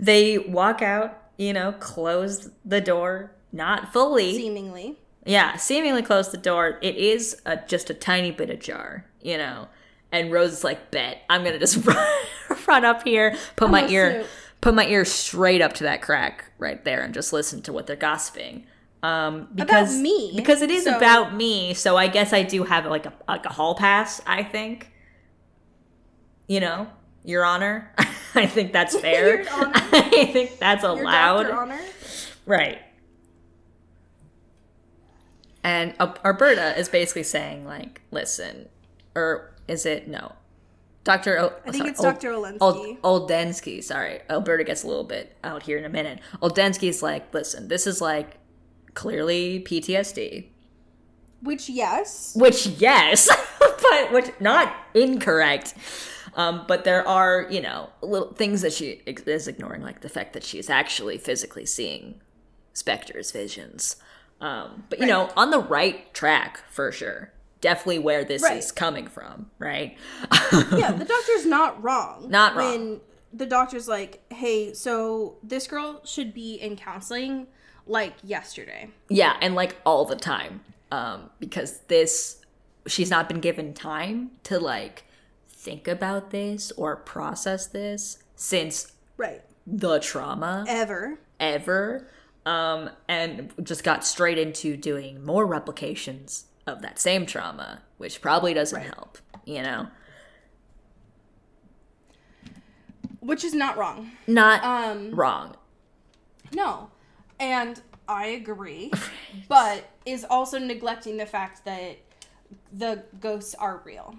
they walk out, you know, close the door, not fully. Seemingly. Yeah, seemingly close the door. It is a, just a tiny bit ajar, you know. And Rose is like, bet, I'm going to just run, run up here, put I'm my ear, snoop. put my ear straight up to that crack right there and just listen to what they're gossiping. Um, because, about me. Because it is so. about me, so I guess I do have like a like a hall pass, I think. You know, Your Honor. I think that's fair. Your Honor. I think that's allowed. Your Doctor Honor. Right. And Alberta is basically saying, like, listen, or is it, no, Doctor O- I think sorry, it's Doctor Olensky. Old, Old, Oldensky, sorry. Alberta gets a little bit out here in a minute. Oldensky's like, listen, this is, like, clearly P T S D. Which, yes. Which, yes. But, which, not incorrect. Um, but there are, you know, little things that she is ignoring, like the fact that she's actually physically seeing Spectre's visions. Um, but, you right. know, on the right track, for sure. Definitely where this right. is coming from, right? Yeah, the doctor's not wrong. Not wrong. When the doctor's like, hey, so this girl should be in counseling, like, yesterday. Yeah, and, like, all the time. Um, because this, she's not been given time to, like, think about this or process this since right. the trauma. Ever. Ever. Um, and just got straight into doing more replications of that same trauma, which probably doesn't right. help, you know? Which is not wrong. Not um, wrong. No. And I agree, but is also neglecting the fact that the ghosts are real.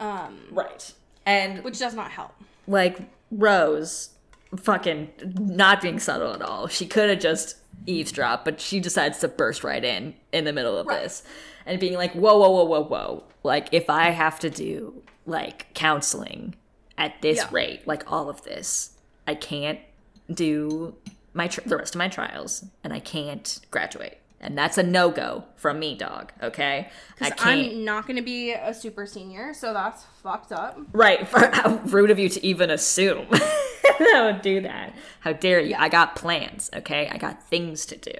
Um, right. And which does not help. Like, Rose... fucking not being subtle at all. She could have just eavesdropped, but she decides to burst right in in the middle of right. this and being like, whoa, whoa, whoa, whoa, whoa. Like, if I have to do, like, counseling at this yeah. rate, like, all of this, I can't do my tr- the rest of my trials, and I can't graduate. And that's a no-go from me, dog, okay? Because I'm not going to be a super senior, so that's fucked up. Right. For, how rude of you to even assume that I would do that. How dare you? I got plans, okay? I got things to do.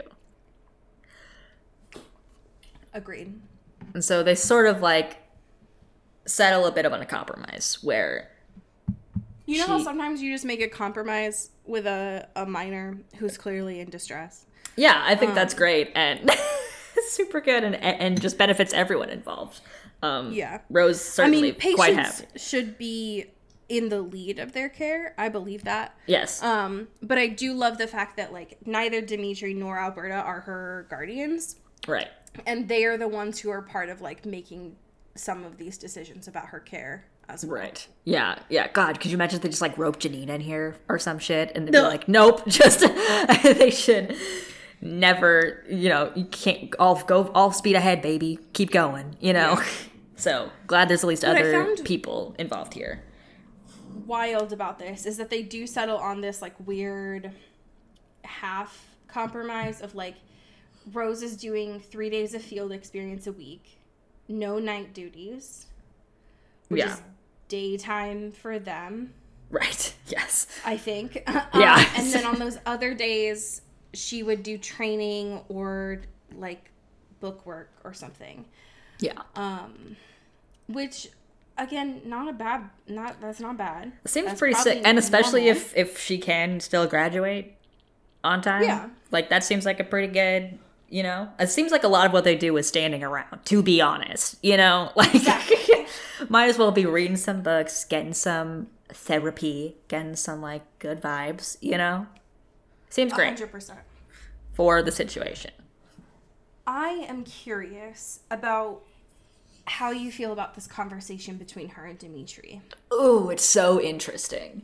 Agreed. And so they sort of, like, settle a bit of a compromise where... You know she... how sometimes you just make a compromise with a, a minor who's clearly in distress? Yeah, I think um, that's great and super good and and just benefits everyone involved. Um, yeah. Rose certainly I mean, quite happy. Patients should be in the lead of their care. I believe that. Yes. Um, but I do love the fact that, like, neither Dimitri nor Alberta are her guardians. Right. And they are the ones who are part of, like, making some of these decisions about her care. As well. Right. Yeah. Yeah. God, could you imagine if they just, like, roped Janine in here or some shit and they'd no. be like, nope, just they should... Never, you know, you can't all go all speed ahead, baby. Keep going, you know. Yeah. So glad there's at least what other people involved here. Wild about this is that they do settle on this, like, weird half compromise of, like, Rose is doing three days of field experience a week, no night duties, which yeah. is daytime for them. Right. Yes. I think. Yeah. Um, and then on those other days. She would do training or, like, book work or something. Yeah. Um, which, again, not a bad, not, that's not bad. Seems that's pretty sick. And especially normal. if if she can still graduate on time. Yeah. Like, that seems like a pretty good, you know, it seems like a lot of what they do is standing around, to be honest, you know, like, exactly. Might as well be reading some books, getting some therapy, getting some, like, good vibes, you know? Seems great. one hundred percent. For the situation. I am curious about how you feel about this conversation between her and Dimitri. Ooh, it's so interesting.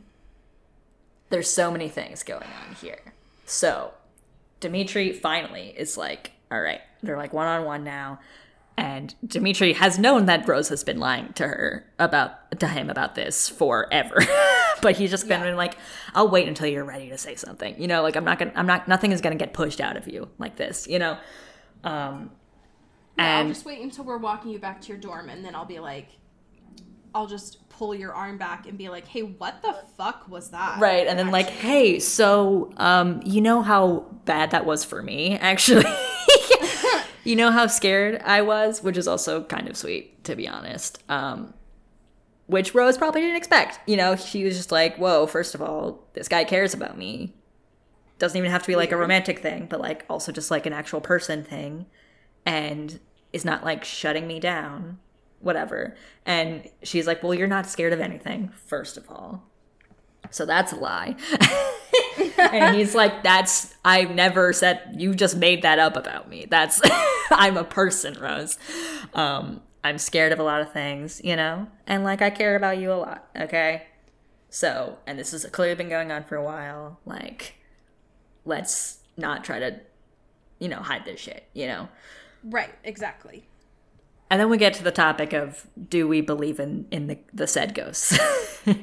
There's so many things going on here. So, Dimitri finally is like, all right, they're like one-on-one now. And Dimitri has known that Rose has been lying to her about, to him about this forever. But he's just been yeah. like, I'll wait until you're ready to say something. You know, like, I'm not going to, I'm not, nothing is going to get pushed out of you like this, you know? Um, no, and I'll just wait until we're walking you back to your dorm. And then I'll be like, I'll just pull your arm back and be like, hey, what the fuck was that? Right. And then actually. Like, hey, so, um, you know how bad that was for me, actually. You know how scared I was, which is also kind of sweet, to be honest. Um, Which Rose probably didn't expect. You know, she was just like, whoa, first of all, this guy cares about me. Doesn't even have to be like a romantic thing, but like also just like an actual person thing. And is not like shutting me down, whatever. And she's like, well, you're not scared of anything, first of all. So that's a lie. And he's like, that's, I never said, you just made that up about me. That's, I'm a person, Rose. Um, I'm scared of a lot of things, you know? And, like, I care about you a lot, okay? So, and this has clearly been going on for a while. Like, let's not try to, you know, hide this shit, you know? Right, exactly. And then we get to the topic of, do we believe in, in the, the said ghosts? um,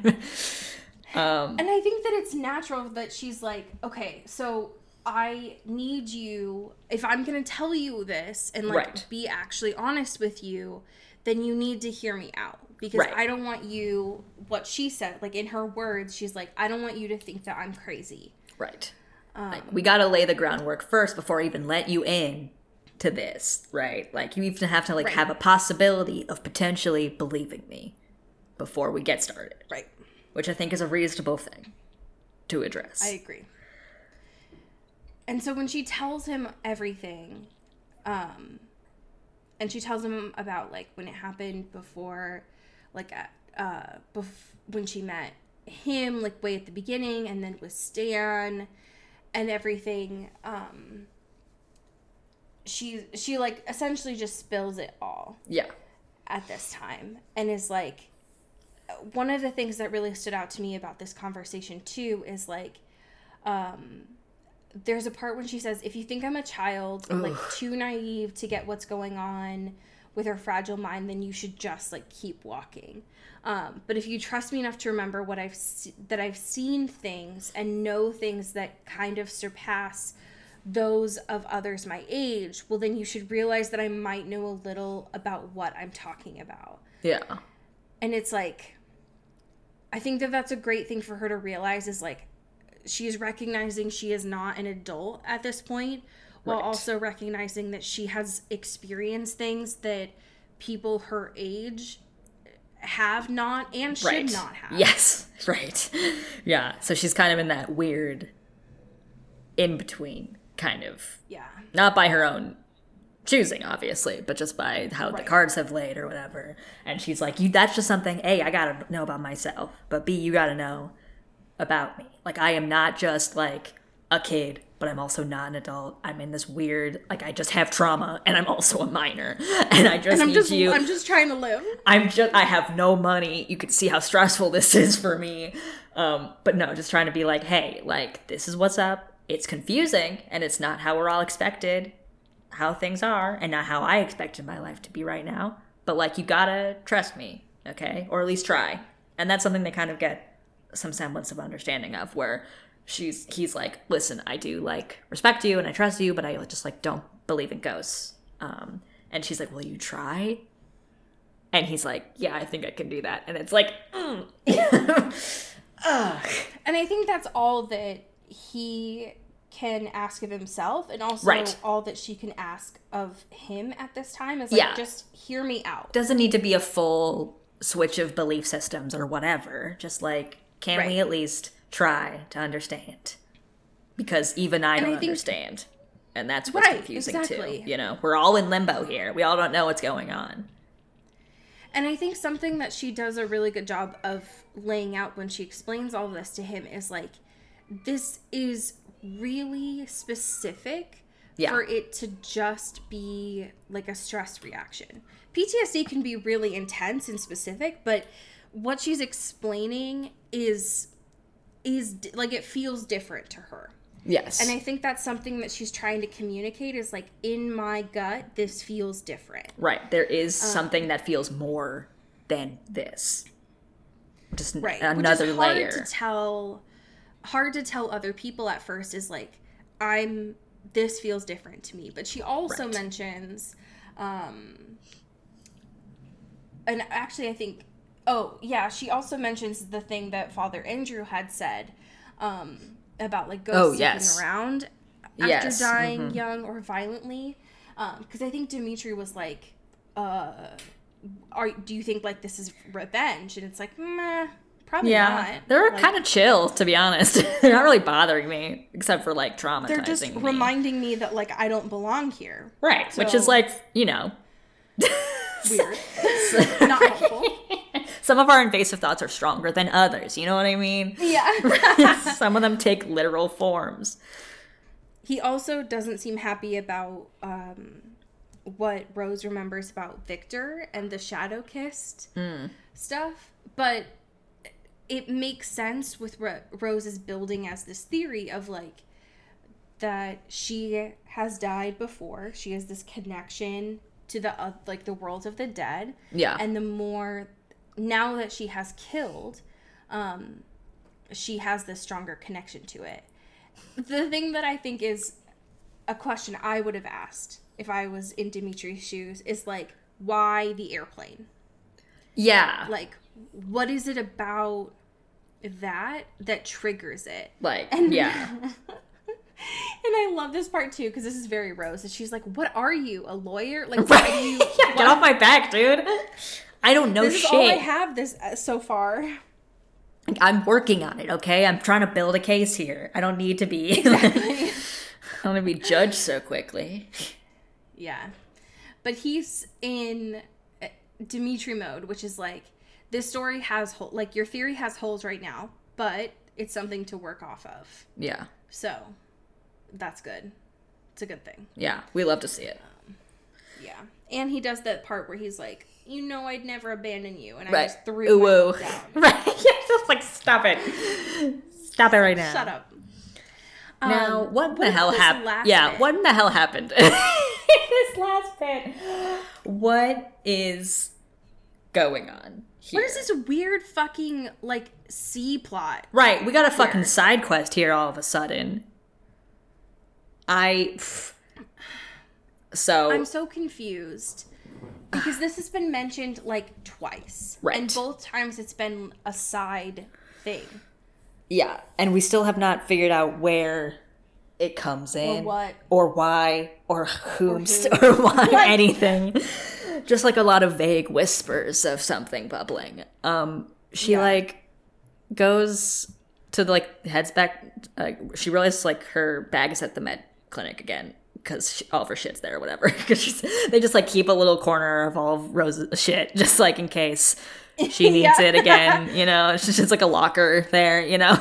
and I think that it's natural that she's like, okay, so I need you, if I'm going to tell you this and, like, right. be actually honest with you, then you need to hear me out. Because right. I don't want you, what she said, like, in her words, she's like, I don't want you to think that I'm crazy. Right. Um, like, we got to lay the groundwork first before I even let you in to this, right? Like, you even have to, like, right. have a possibility of potentially believing me before we get started. Right. Which I think is a reasonable thing to address. I agree. And so when she tells him everything, um, and she tells him about, like, when it happened before, like, uh, bef- when she met him, like, way at the beginning, and then with Stan and everything, um, she, she, like, essentially just spills it all. Yeah. At this time. And is, like, one of the things that really stood out to me about this conversation, too, is, like, um... there's a part when she says, if you think I'm a child, Ugh. like, too naive to get what's going on with her fragile mind, then you should just, like, keep walking. Um, but if you trust me enough to remember what I've se- that I've seen things and know things that kind of surpass those of others my age, well, then you should realize that I might know a little about what I'm talking about. Yeah. And it's, like, I think that that's a great thing for her to realize is, like, she is recognizing she is not an adult at this point, while right. also recognizing that she has experienced things that people her age have not and should right. not have. Yes, right. Yeah, so she's kind of in that weird in-between, kind of. Yeah. Not by her own choosing, obviously, but just by how right. the cards have laid or whatever. And she's like, "You, that's just something, A, I gotta know about myself, but B, you gotta know about me. Like, I am not just, like, a kid, but I'm also not an adult. I'm in this weird, like, I just have trauma, and I'm also a minor, and I just and I'm need just, you. I'm just trying to live. I'm just, I have no money. You can see how stressful this is for me. Um, but no, just trying to be like, hey, like, this is what's up. It's confusing, and it's not how we're all expected, how things are, and not how I expected my life to be right now. But, like, you gotta trust me, okay? Or at least try. And that's something they kind of get some semblance of understanding of, where she's he's like, listen, I do, like, respect you and I trust you, but I just, like, don't believe in ghosts. Um and she's like, will you try? And he's like, yeah, I think I can do that. And it's like, mm. Ugh. And I think that's all that he can ask of himself, and also right. all that she can ask of him at this time is, like, yeah. just hear me out. Doesn't need to be a full switch of belief systems or whatever, just, like, can right. we at least try to understand? Because even I and don't I think, understand. And that's what's right, confusing, exactly. too. You know, we're all in limbo here. We all don't know what's going on. And I think something that she does a really good job of laying out when she explains all this to him is, like, this is really specific yeah. for it to just be, like, a stress reaction. P T S D can be really intense and specific, but what she's explaining is, is like, it feels different to her. Yes. And I think that's something that she's trying to communicate is, like, in my gut, this feels different. Right. There is um, something that feels more than this. Just right. another Which is hard layer. To tell, hard to tell other people at first is, like, I'm, this feels different to me. But she also right. mentions, um, and actually I think, oh, yeah, she also mentions the thing that Father Andrew had said um, about, like, ghosts oh, yes. sticking around after yes. dying mm-hmm. young or violently. Because um, I think Dimitri was like, uh, "Are do you think, like, this is revenge?" And it's like, meh, probably yeah. not. They're like, kind of chill, to be honest. They're not really bothering me, except for, like, traumatizing They're just me. reminding me that, like, I don't belong here. Right, so, which is, like, you know. Weird. Not helpful. some of our invasive thoughts are stronger than others. You know what I mean? Yeah. Some of them take literal forms. He also doesn't seem happy about um, what Rose remembers about Victor and the shadow kissed mm. stuff. But it makes sense with what Rose is building as this theory of, like, that she has died before. She has this connection to the uh, like the world of the dead. Yeah. And the more now that she has killed, um, she has this stronger connection to it. The thing that I think is a question I would have asked if I was in Dimitri's shoes is, like, why the airplane? Yeah. Like, what is it about that that triggers it? Like, and yeah. And I love this part, too, because this is very Rose. And she's like, what are you, a lawyer? Like, why do you... yeah, get off my back, dude. I don't know shit. This is all I have this uh, so far. I'm working on it, okay? I'm trying to build a case here. I don't need to be... Exactly. I don't want to be judged so quickly. Yeah. But he's in Dimitri mode, which is like, this story has... Hole- like, your theory has holes right now, but it's something to work off of. Yeah. So... that's good. It's a good thing. Yeah, we love to see it. Um, yeah. And he does that part where he's like, you know, I'd never abandon you. And I right. just threw Ooh-woo. my down. Right. Just like, stop it. Stop it right now. Shut up. Now, um, what, what the hell happened? Yeah, bit? what in the hell happened? This last bit. What is going on here? What is this weird fucking, like, C plot? Right. We got a fucking here. side quest here all of a sudden. I, so. I'm so confused because this has been mentioned like twice. Right. And both times it's been a side thing. Yeah. And we still have not figured out where it comes in. Or what. Or why. Or whomst. Or, who. or why. Like, anything. Just like a lot of vague whispers of something bubbling. Um, She yeah. like goes... So, like, heads back, uh, she realizes, like, her bag is at the med clinic again because all of her shit's there or whatever. Because they just, like, keep a little corner of all of Rose's shit just, like, in case she needs yeah. it again, you know. It's just, it's like a locker there, you know.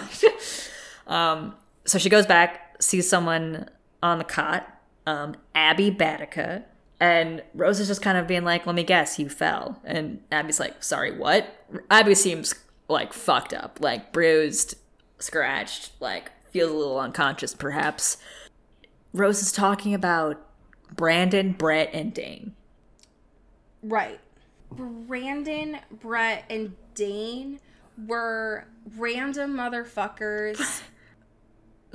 um, so she goes back, sees someone on the cot, um, Abby Badica, and Rose is just kind of being like, let me guess, you fell. And Abby's like, sorry, what? Abby seems, like, fucked up, like, bruised, scratched, like, feels a little unconscious perhaps. Rose is talking about Brandon, Brett, and Dane. Right. Brandon, Brett, and Dane were random motherfuckers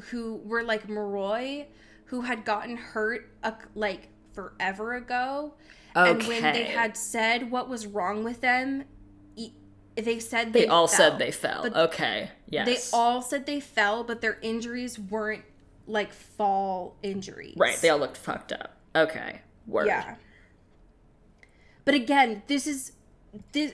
who were like Maroi, who had gotten hurt uh, like forever ago. Okay. And when they had said what was wrong with them, They said they, they all fell, said they fell. Okay, yes. They all said they fell, but their injuries weren't, like, fall injuries. Right, they all looked fucked up. Okay, word. Yeah. But again, this is, this,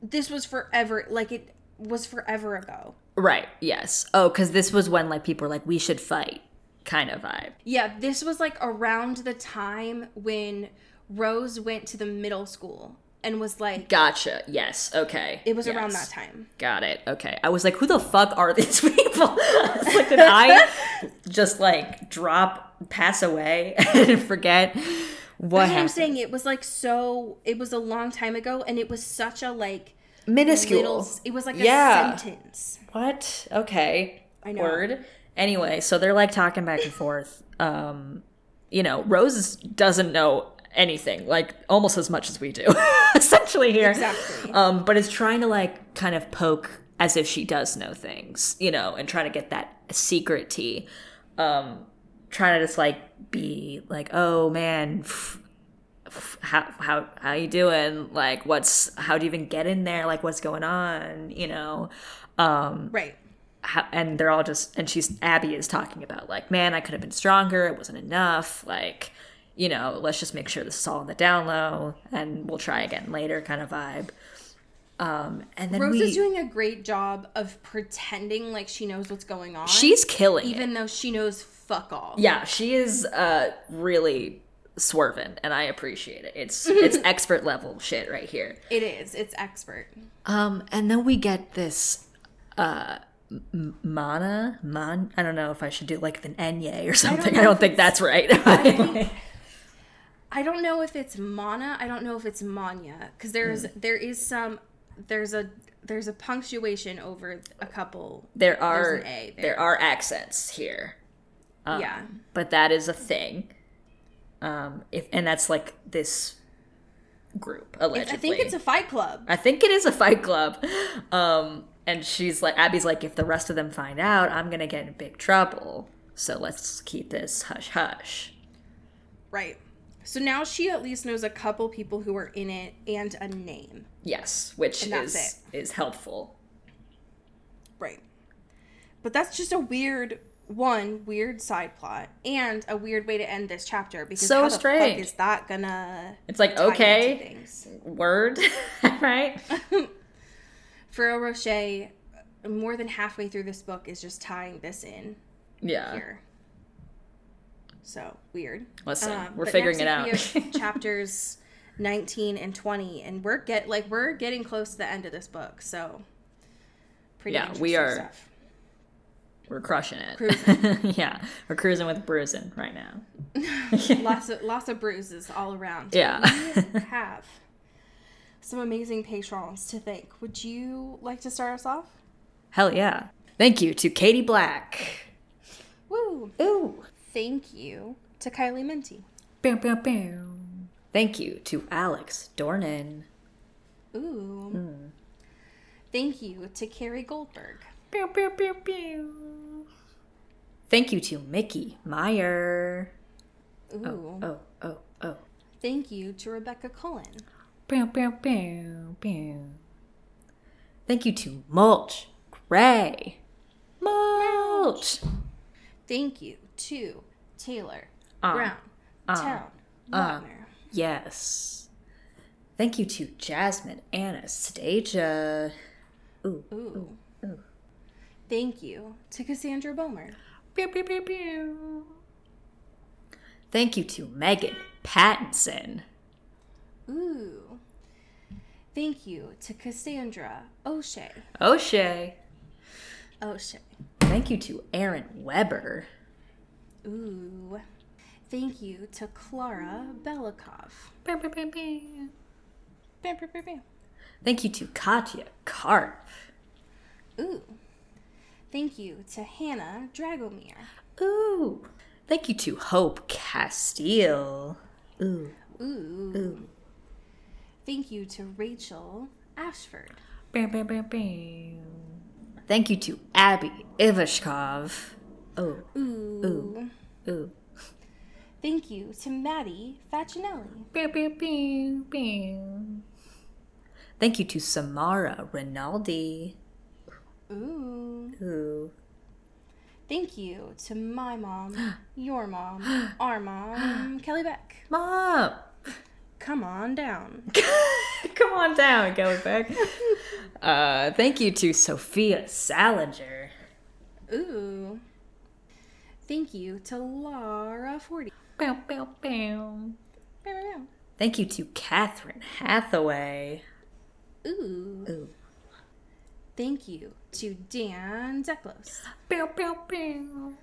this was forever, like, it was forever ago. Right, yes. Oh, because this was when, like, people were like, we should fight kind of vibe. Yeah, this was, like, around the time when Rose went to the middle school. And was like... Gotcha. Yes. Okay. It was yes. around that time. Got it. Okay. I was like, who the fuck are these people? I was like, did I just, like, drop, pass away, and forget what happened? I'm saying it was, like, so... It was a long time ago, and it was such a, like... Minuscule. Little, it was, like, a yeah. sentence. What? Okay. I know. Word. Anyway, so they're, like, talking back and forth. Um, you know, Rose doesn't know... anything, like, almost as much as we do essentially here. Exactly. Um but it's trying to, like, kind of poke as if she does know things, you know, and trying to get that secret tea, um trying to just, like, be like, oh man, pff, pff, how how how you doing, like, what's, how do you even get in there, like, what's going on, you know. um right How, and they're all just, and she's Abby is talking about, like, man, I could have been stronger, it wasn't enough, like, you know, let's just make sure this is all on the down low and we'll try again later kind of vibe. Um, and then Rose we, is doing a great job of pretending like she knows what's going on. She's killing even it. Even though she knows fuck all. Yeah, she is uh, really swerving, and I appreciate it. It's it's expert level shit right here. It is. It's expert. Um, and then we get this uh, Mana, Man. I don't know if I should do like an Enye or something. I don't, I don't think that's right. I, I don't know if it's Mana. I don't know if it's Manya, because there's mm. there is some there's a there's a punctuation over a couple. There are an A there. there are accents here. Um, yeah, but that is a thing. Um, if and that's like this group allegedly. I think it's a fight club. I think it is a fight club. Um, and she's like, Abby's like, if the rest of them find out, I'm gonna get in big trouble. So let's keep this hush hush. Right. So now she at least knows a couple people who are in it and a name. Yes, which is it. is helpful. Right. But that's just a weird. One weird side plot and a weird way to end this chapter, because so how the strange. Fuck is that gonna? It's like okay, word, right? Ferrero Rocher, more than halfway through this book, is just tying this in. Yeah. Here. So weird. Listen, um, we're figuring it out. Chapters nineteen and twenty, and we're get like we're getting close to the end of this book. So pretty yeah, interesting we are. Stuff. We're crushing it. Yeah. We're cruising with bruising right now. lots, of, lots of bruises all around. Yeah. We have some amazing patrons to thank. Would you like to start us off? Hell yeah. Thank you to Katie Black. Woo. Ooh. Thank you to Kylie Minty. Bow, bow, bow. Thank you to Alex Dornan. Ooh. Mm. Thank you to Carrie Goldberg. Pew, pew, pew, pew. Thank you to Mickey Meyer. Ooh. Oh, oh, oh, oh. Thank you to Rebecca Cullen. Pew, pew, pew, pew. Thank you to Mulch Gray. Mulch. Thank you to Taylor uh, Brown uh, Town uh, Yes. Thank you to Jasmine Anastasia. Ooh, ooh. ooh. Thank you to Cassandra Bomer. Pew, pew, pew, pew. Thank you to Megan Pattinson. Ooh. Thank you to Cassandra O'Shea. O'Shea. O'Shea. Thank you to Aaron Weber. Ooh. Thank you to Clara Belikov. Pew, pew, pew, pew. Pew, pew, pew, pew. Thank you to Katya Karp. Ooh. Thank you to Hannah Dragomir. Ooh. Thank you to Hope Castile. Ooh. Ooh. Ooh. Thank you to Rachel Ashford. Bam, bam, bam, bam. Thank you to Abby Ivashkov. Ooh. Ooh. Ooh. Ooh. Thank you to Maddie Facinelli. Bam, bam, bam, bam. Thank you to Samara Rinaldi. Ooh. Ooh. Thank you to my mom, your mom, our mom, Kelly Beck. Mom! Come on down. Come on down, Kelly Beck. uh, thank you to Sophia Salinger. Ooh. Thank you to Laura Forty. Bow, bow, bow. Bow, bow. Thank you to Catherine Hathaway. Ooh. Ooh. Thank you to Dan Zeklos. Pew, pew, pew.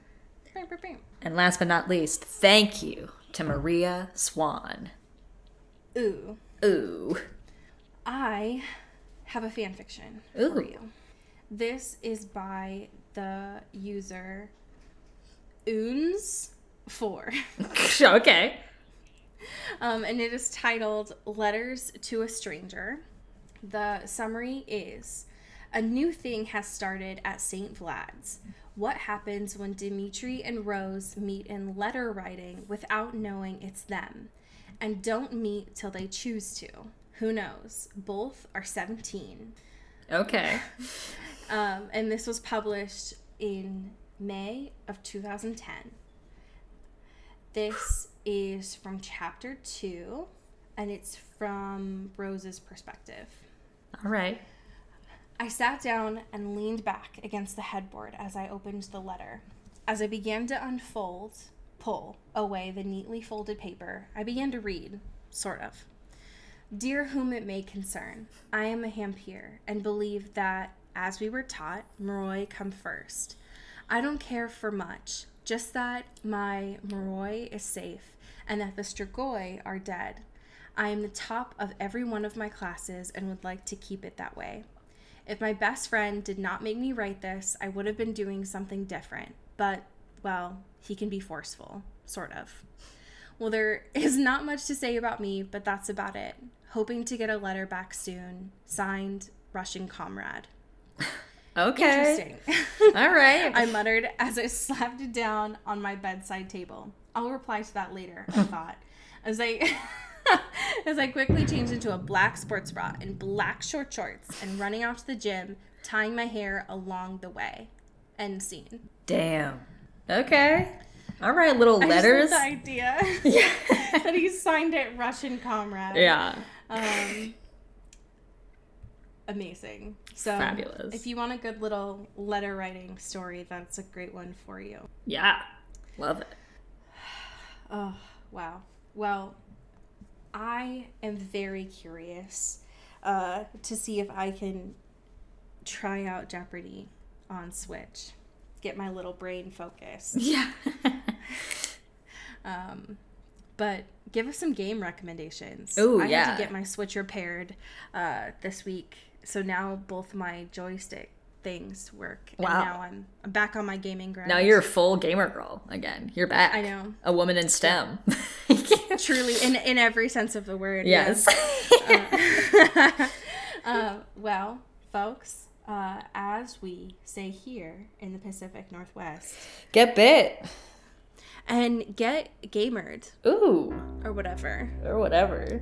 Pew, pew, pew. And last but not least, thank you to Maria Swan. Ooh. Ooh. I have a fan fiction Ooh. for you. This is by the user Oons four. Okay. Um, and it is titled Letters to a Stranger. The summary is... A new thing has started at Saint Vlad's. What happens when Dimitri and Rose meet in letter writing without knowing it's them, and don't meet till they choose to? Who knows? Both are seventeen. Okay. um, and this was published in May of two thousand ten. This is from chapter two, and it's from Rose's perspective. All right. I sat down and leaned back against the headboard as I opened the letter. As I began to unfold, pull away the neatly folded paper, I began to read, sort of. Dear whom it may concern, I am a Hampir and believe that, as we were taught, Maroi come first. I don't care for much, just that my Maroi is safe and that the Strigoi are dead. I am the top of every one of my classes and would like to keep it that way. If my best friend did not make me write this, I would have been doing something different. But, well, he can be forceful, sort of. Well, there is not much to say about me, but that's about it. Hoping to get a letter back soon. Signed, Russian comrade. Okay. Interesting. All right. I muttered as I slapped it down on my bedside table. I'll reply to that later, I thought. As I... As I quickly changed into a black sports bra and black short shorts and running off to the gym, tying my hair along the way. End scene. Damn. Okay. All right, little letters. I just love the idea that he signed it Russian comrade. Yeah. Um, amazing. So fabulous. If you want a good little letter writing story, that's a great one for you. Yeah. Love it. Oh, wow. Well... I am very curious uh, to see if I can try out Jeopardy on Switch. Get my little brain focused. Yeah. um, but give us some game recommendations. Oh, yeah. I had to get my Switch repaired uh, this week. So now both my joystick things work. Wow. And now I'm, I'm back on my gaming ground. Now you're a full gamer girl again. You're back. I know. A woman in STEM. Yeah. Truly, in, in every sense of the word. Yes. yes. uh, uh, well, folks, uh, as we say here in the Pacific Northwest. Get bit. And get gamered. Ooh. Or whatever. Or whatever.